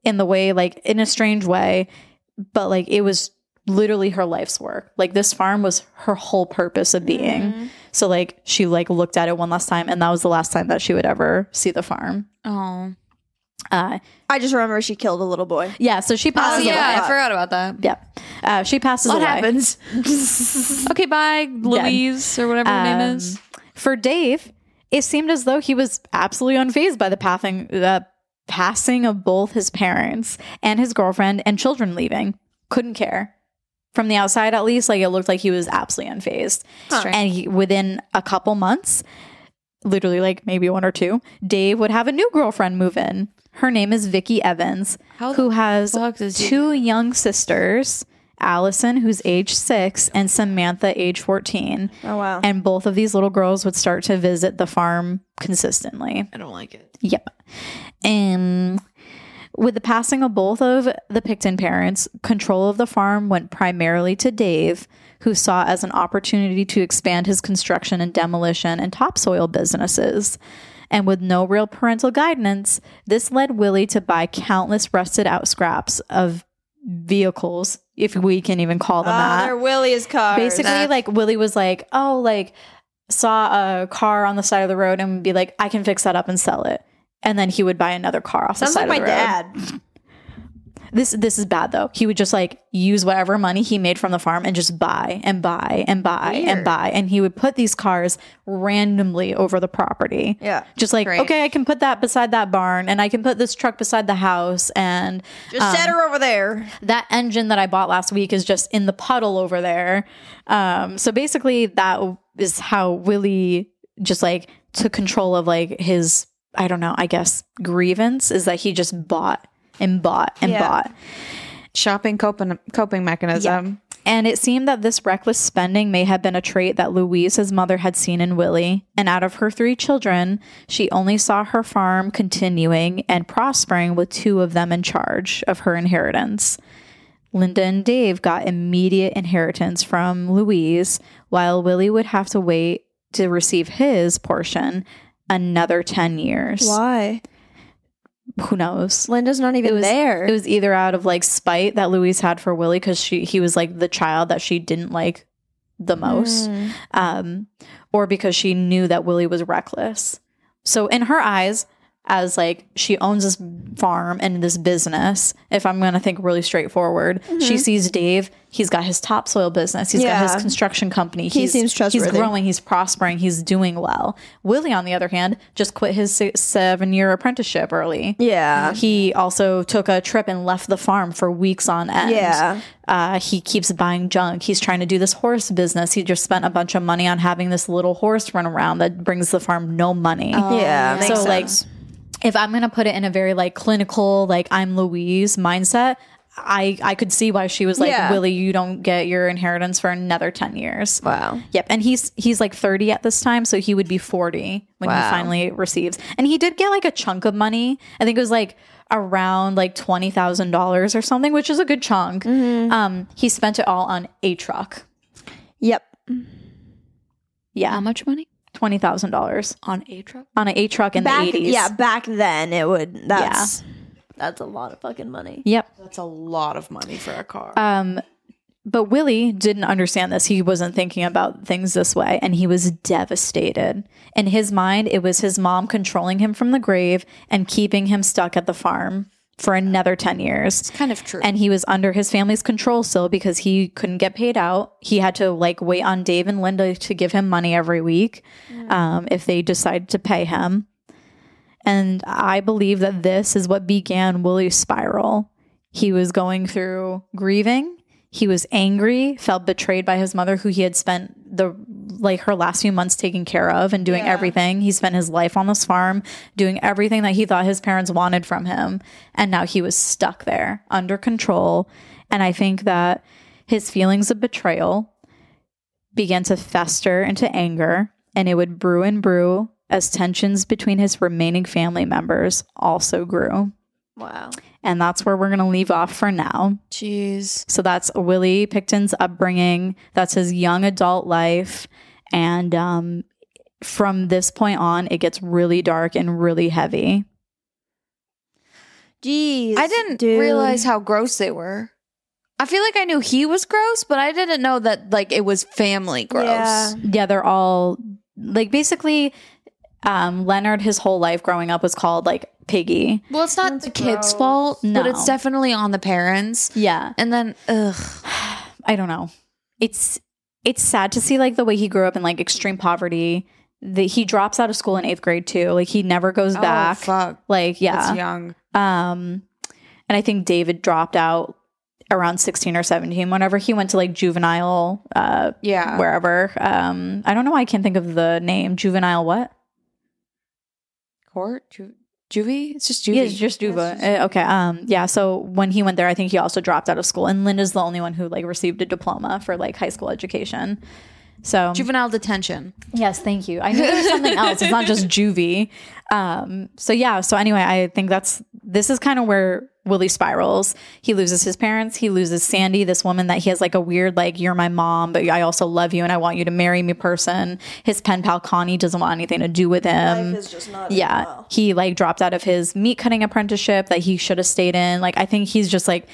in the way, like in a strange way, but like it was literally her life's work. Like this farm was her whole purpose of being. Mm-hmm. So like she like looked at it one last time, and that was the last time that she would ever see the farm. Oh. Uh, I just remember she killed a little boy. Yeah, so she passes away. Oh, yeah, away. I forgot about that. Yeah. Uh, she passes what away. What happens? Okay, bye, Louise, Dead. or whatever um, her name is. For Dave, it seemed as though he was absolutely unfazed by the pathing, the passing of both his parents and his girlfriend and children leaving. Couldn't care. From the outside, at least, like it looked like he was absolutely unfazed. Huh. And he, within a couple months, literally like maybe one or two, Dave would have a new girlfriend move in. Her name is Vicky Evans, How who has two you? young sisters, Allison, who's age six, and Samantha, age fourteen. Oh, wow. And both of these little girls would start to visit the farm consistently. I don't like it. Yeah. And with the passing of both of the Pickton parents, control of the farm went primarily to Dave, who saw it as an opportunity to expand his construction and demolition and topsoil businesses. And with no real parental guidance, this led Willie to buy countless rusted out scraps of vehicles, if we can even call them oh, that. They're Willie's cars. Basically, That's- like, Willie was like, oh, like, saw a car on the side of the road and would be like, I can fix that up and sell it. And then he would buy another car off Sounds the side like of the road. Sounds like my dad. This this is bad, though. He would just, like, use whatever money he made from the farm and just buy and buy and buy Weird. and buy. And he would put these cars randomly over the property. Yeah. Just like, Great. okay, I can put that beside that barn, and I can put this truck beside the house, and just um, set her over there. That engine that I bought last week is just in the puddle over there. Um, so basically that is how Willie just, like, took control of, like, his, I don't know, I guess grievance is that he just bought and bought and yeah. bought. Shopping coping, coping mechanism. Yeah. And it seemed that this reckless spending may have been a trait that Louise, his mother, had seen in Willie. And out of her three children, she only saw her farm continuing and prospering with two of them in charge of her inheritance. Linda and Dave got immediate inheritance from Louise, while Willie would have to wait to receive his portion another ten years. Why? Who knows? Linda's not even it was, there. It was either out of like spite that Louise had for Willie, because she he was like the child that she didn't like the most, mm. um, or because she knew that Willie was reckless. So in her eyes, as like she owns this farm and this business, if I'm going to think really straightforward, mm-hmm. she sees Dave. He's got his topsoil business. He's yeah. got his construction company. He he's, seems trustworthy. He's growing. He's prospering. He's doing well. Willie, on the other hand, just quit his six, seven-year apprenticeship early. Yeah. He also took a trip and left the farm for weeks on end. Yeah. Uh, he keeps buying junk. He's trying to do this horse business. He just spent a bunch of money on having this little horse run around that brings the farm no money. Oh, yeah. So, like, sense. If I'm going to put it in a very, like, clinical, like, I'm Louise mindset, I, I could see why she was like, yeah. Willie, you don't get your inheritance for another ten years. Wow. Yep. And he's, he's like thirty at this time. So he would be forty when wow. he finally receives. And he did get like a chunk of money. I think it was like around like twenty thousand dollars or something, which is a good chunk. Mm-hmm. Um, he spent it all on a truck. Yep. Yeah. How much money? twenty thousand dollars. On a truck? On an a truck in back, the eighties. Yeah. Back then it would, that's. Yeah. That's a lot of fucking money. Yep. That's a lot of money for a car. Um, but Willie didn't understand this. He wasn't thinking about things this way, and he was devastated. In his mind, it was his mom controlling him from the grave and keeping him stuck at the farm for another ten years. It's kind of true. And he was under his family's control still because he couldn't get paid out. He had to like wait on Dave and Linda to give him money every week mm. um, if they decided to pay him. And I believe that this is what began Willie's spiral. He was going through grieving. He was angry, felt betrayed by his mother, who he had spent the like her last few months taking care of and doing yeah. everything. He spent his life on this farm doing everything that he thought his parents wanted from him. And now he was stuck there under control. And I think that his feelings of betrayal began to fester into anger, and it would brew and brew as tensions between his remaining family members also grew. Wow. And that's where we're going to leave off for now. Jeez. So that's Willie Pickton's upbringing. That's his young adult life. And um, from this point on, it gets really dark and really heavy. Jeez. I didn't dude. realize how gross they were. I feel like I knew he was gross, but I didn't know that, like, it was family gross. Yeah, yeah they're all, like, basically, um, Leonard, his whole life growing up was called, like, Piggy. Well, it's not That's the gross. Kid's fault, no. but it's definitely on the parents. Yeah. And then, ugh. I don't know. It's it's sad to see, like, the way he grew up in, like, extreme poverty. The, he drops out of school in eighth grade, too. Like, he never goes oh, back. Fuck. Like, yeah. That's young. Um, and I think David dropped out around sixteen or seventeen whenever he went to, like, juvenile uh yeah wherever um I don't know why I can't think of the name juvenile what court Ju- juvie it's just juvie yeah, it's just juva just- uh, okay um yeah so when he went there I think he also dropped out of school, and Linda's the only one who, like, received a diploma for, like, high school education. So juvenile detention. Yes, thank you. I knew there was something else. It's not just juvie. Um, so yeah. So anyway, I think that's this is kind of where Willie spirals. He loses his parents. He loses Sandy, this woman that he has, like, a weird, like, you're my mom, but I also love you and I want you to marry me person. His pen pal Connie doesn't want anything to do with him. Life is just not yeah. Well. He, like, dropped out of his meat cutting apprenticeship that he should have stayed in. Like, I think he's just, like,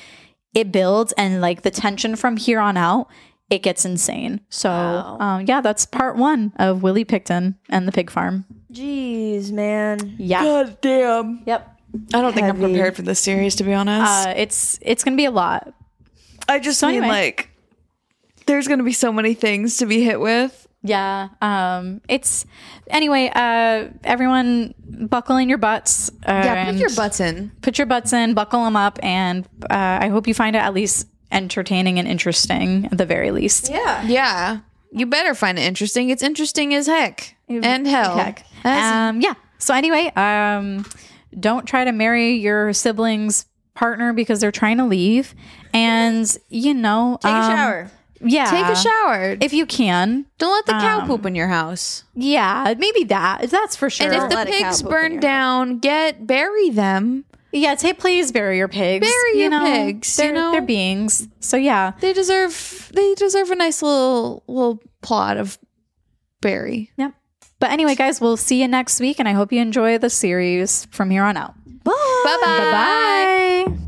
it builds, and, like, the tension from here on out, it gets insane. So, wow. um, yeah, that's part one of Willie Pickton and the pig farm. Jeez, man. Yeah. God damn. Yep. I don't Heavy. think I'm prepared for this series, to be honest. Uh, it's it's going to be a lot. I just so mean, anyway. like, there's going to be so many things to be hit with. Yeah. Um, it's, anyway, uh, everyone buckle in your butts. Uh, yeah, put your butts in. Put your butts in, buckle them up, and uh, I hope you find it at least entertaining and interesting at the very least. Yeah. Yeah. You better find it interesting. It's interesting as heck. And hell. Heck. Um, yeah. So anyway, um, don't try to marry your sibling's partner because they're trying to leave. And, you know. Take um, a shower. Yeah. Take a shower. If you can. Don't let the cow um, poop in your house. Yeah. Maybe that. That's for sure. And if the pigs burn down, get bury them. Yeah, say please bury your pigs. Bury you your know, pigs. They're, you know? They're beings. So yeah, they deserve they deserve a nice little little plot of bury. Yep. But anyway, guys, we'll see you next week, and I hope you enjoy the series from here on out. Bye. Bye. Bye.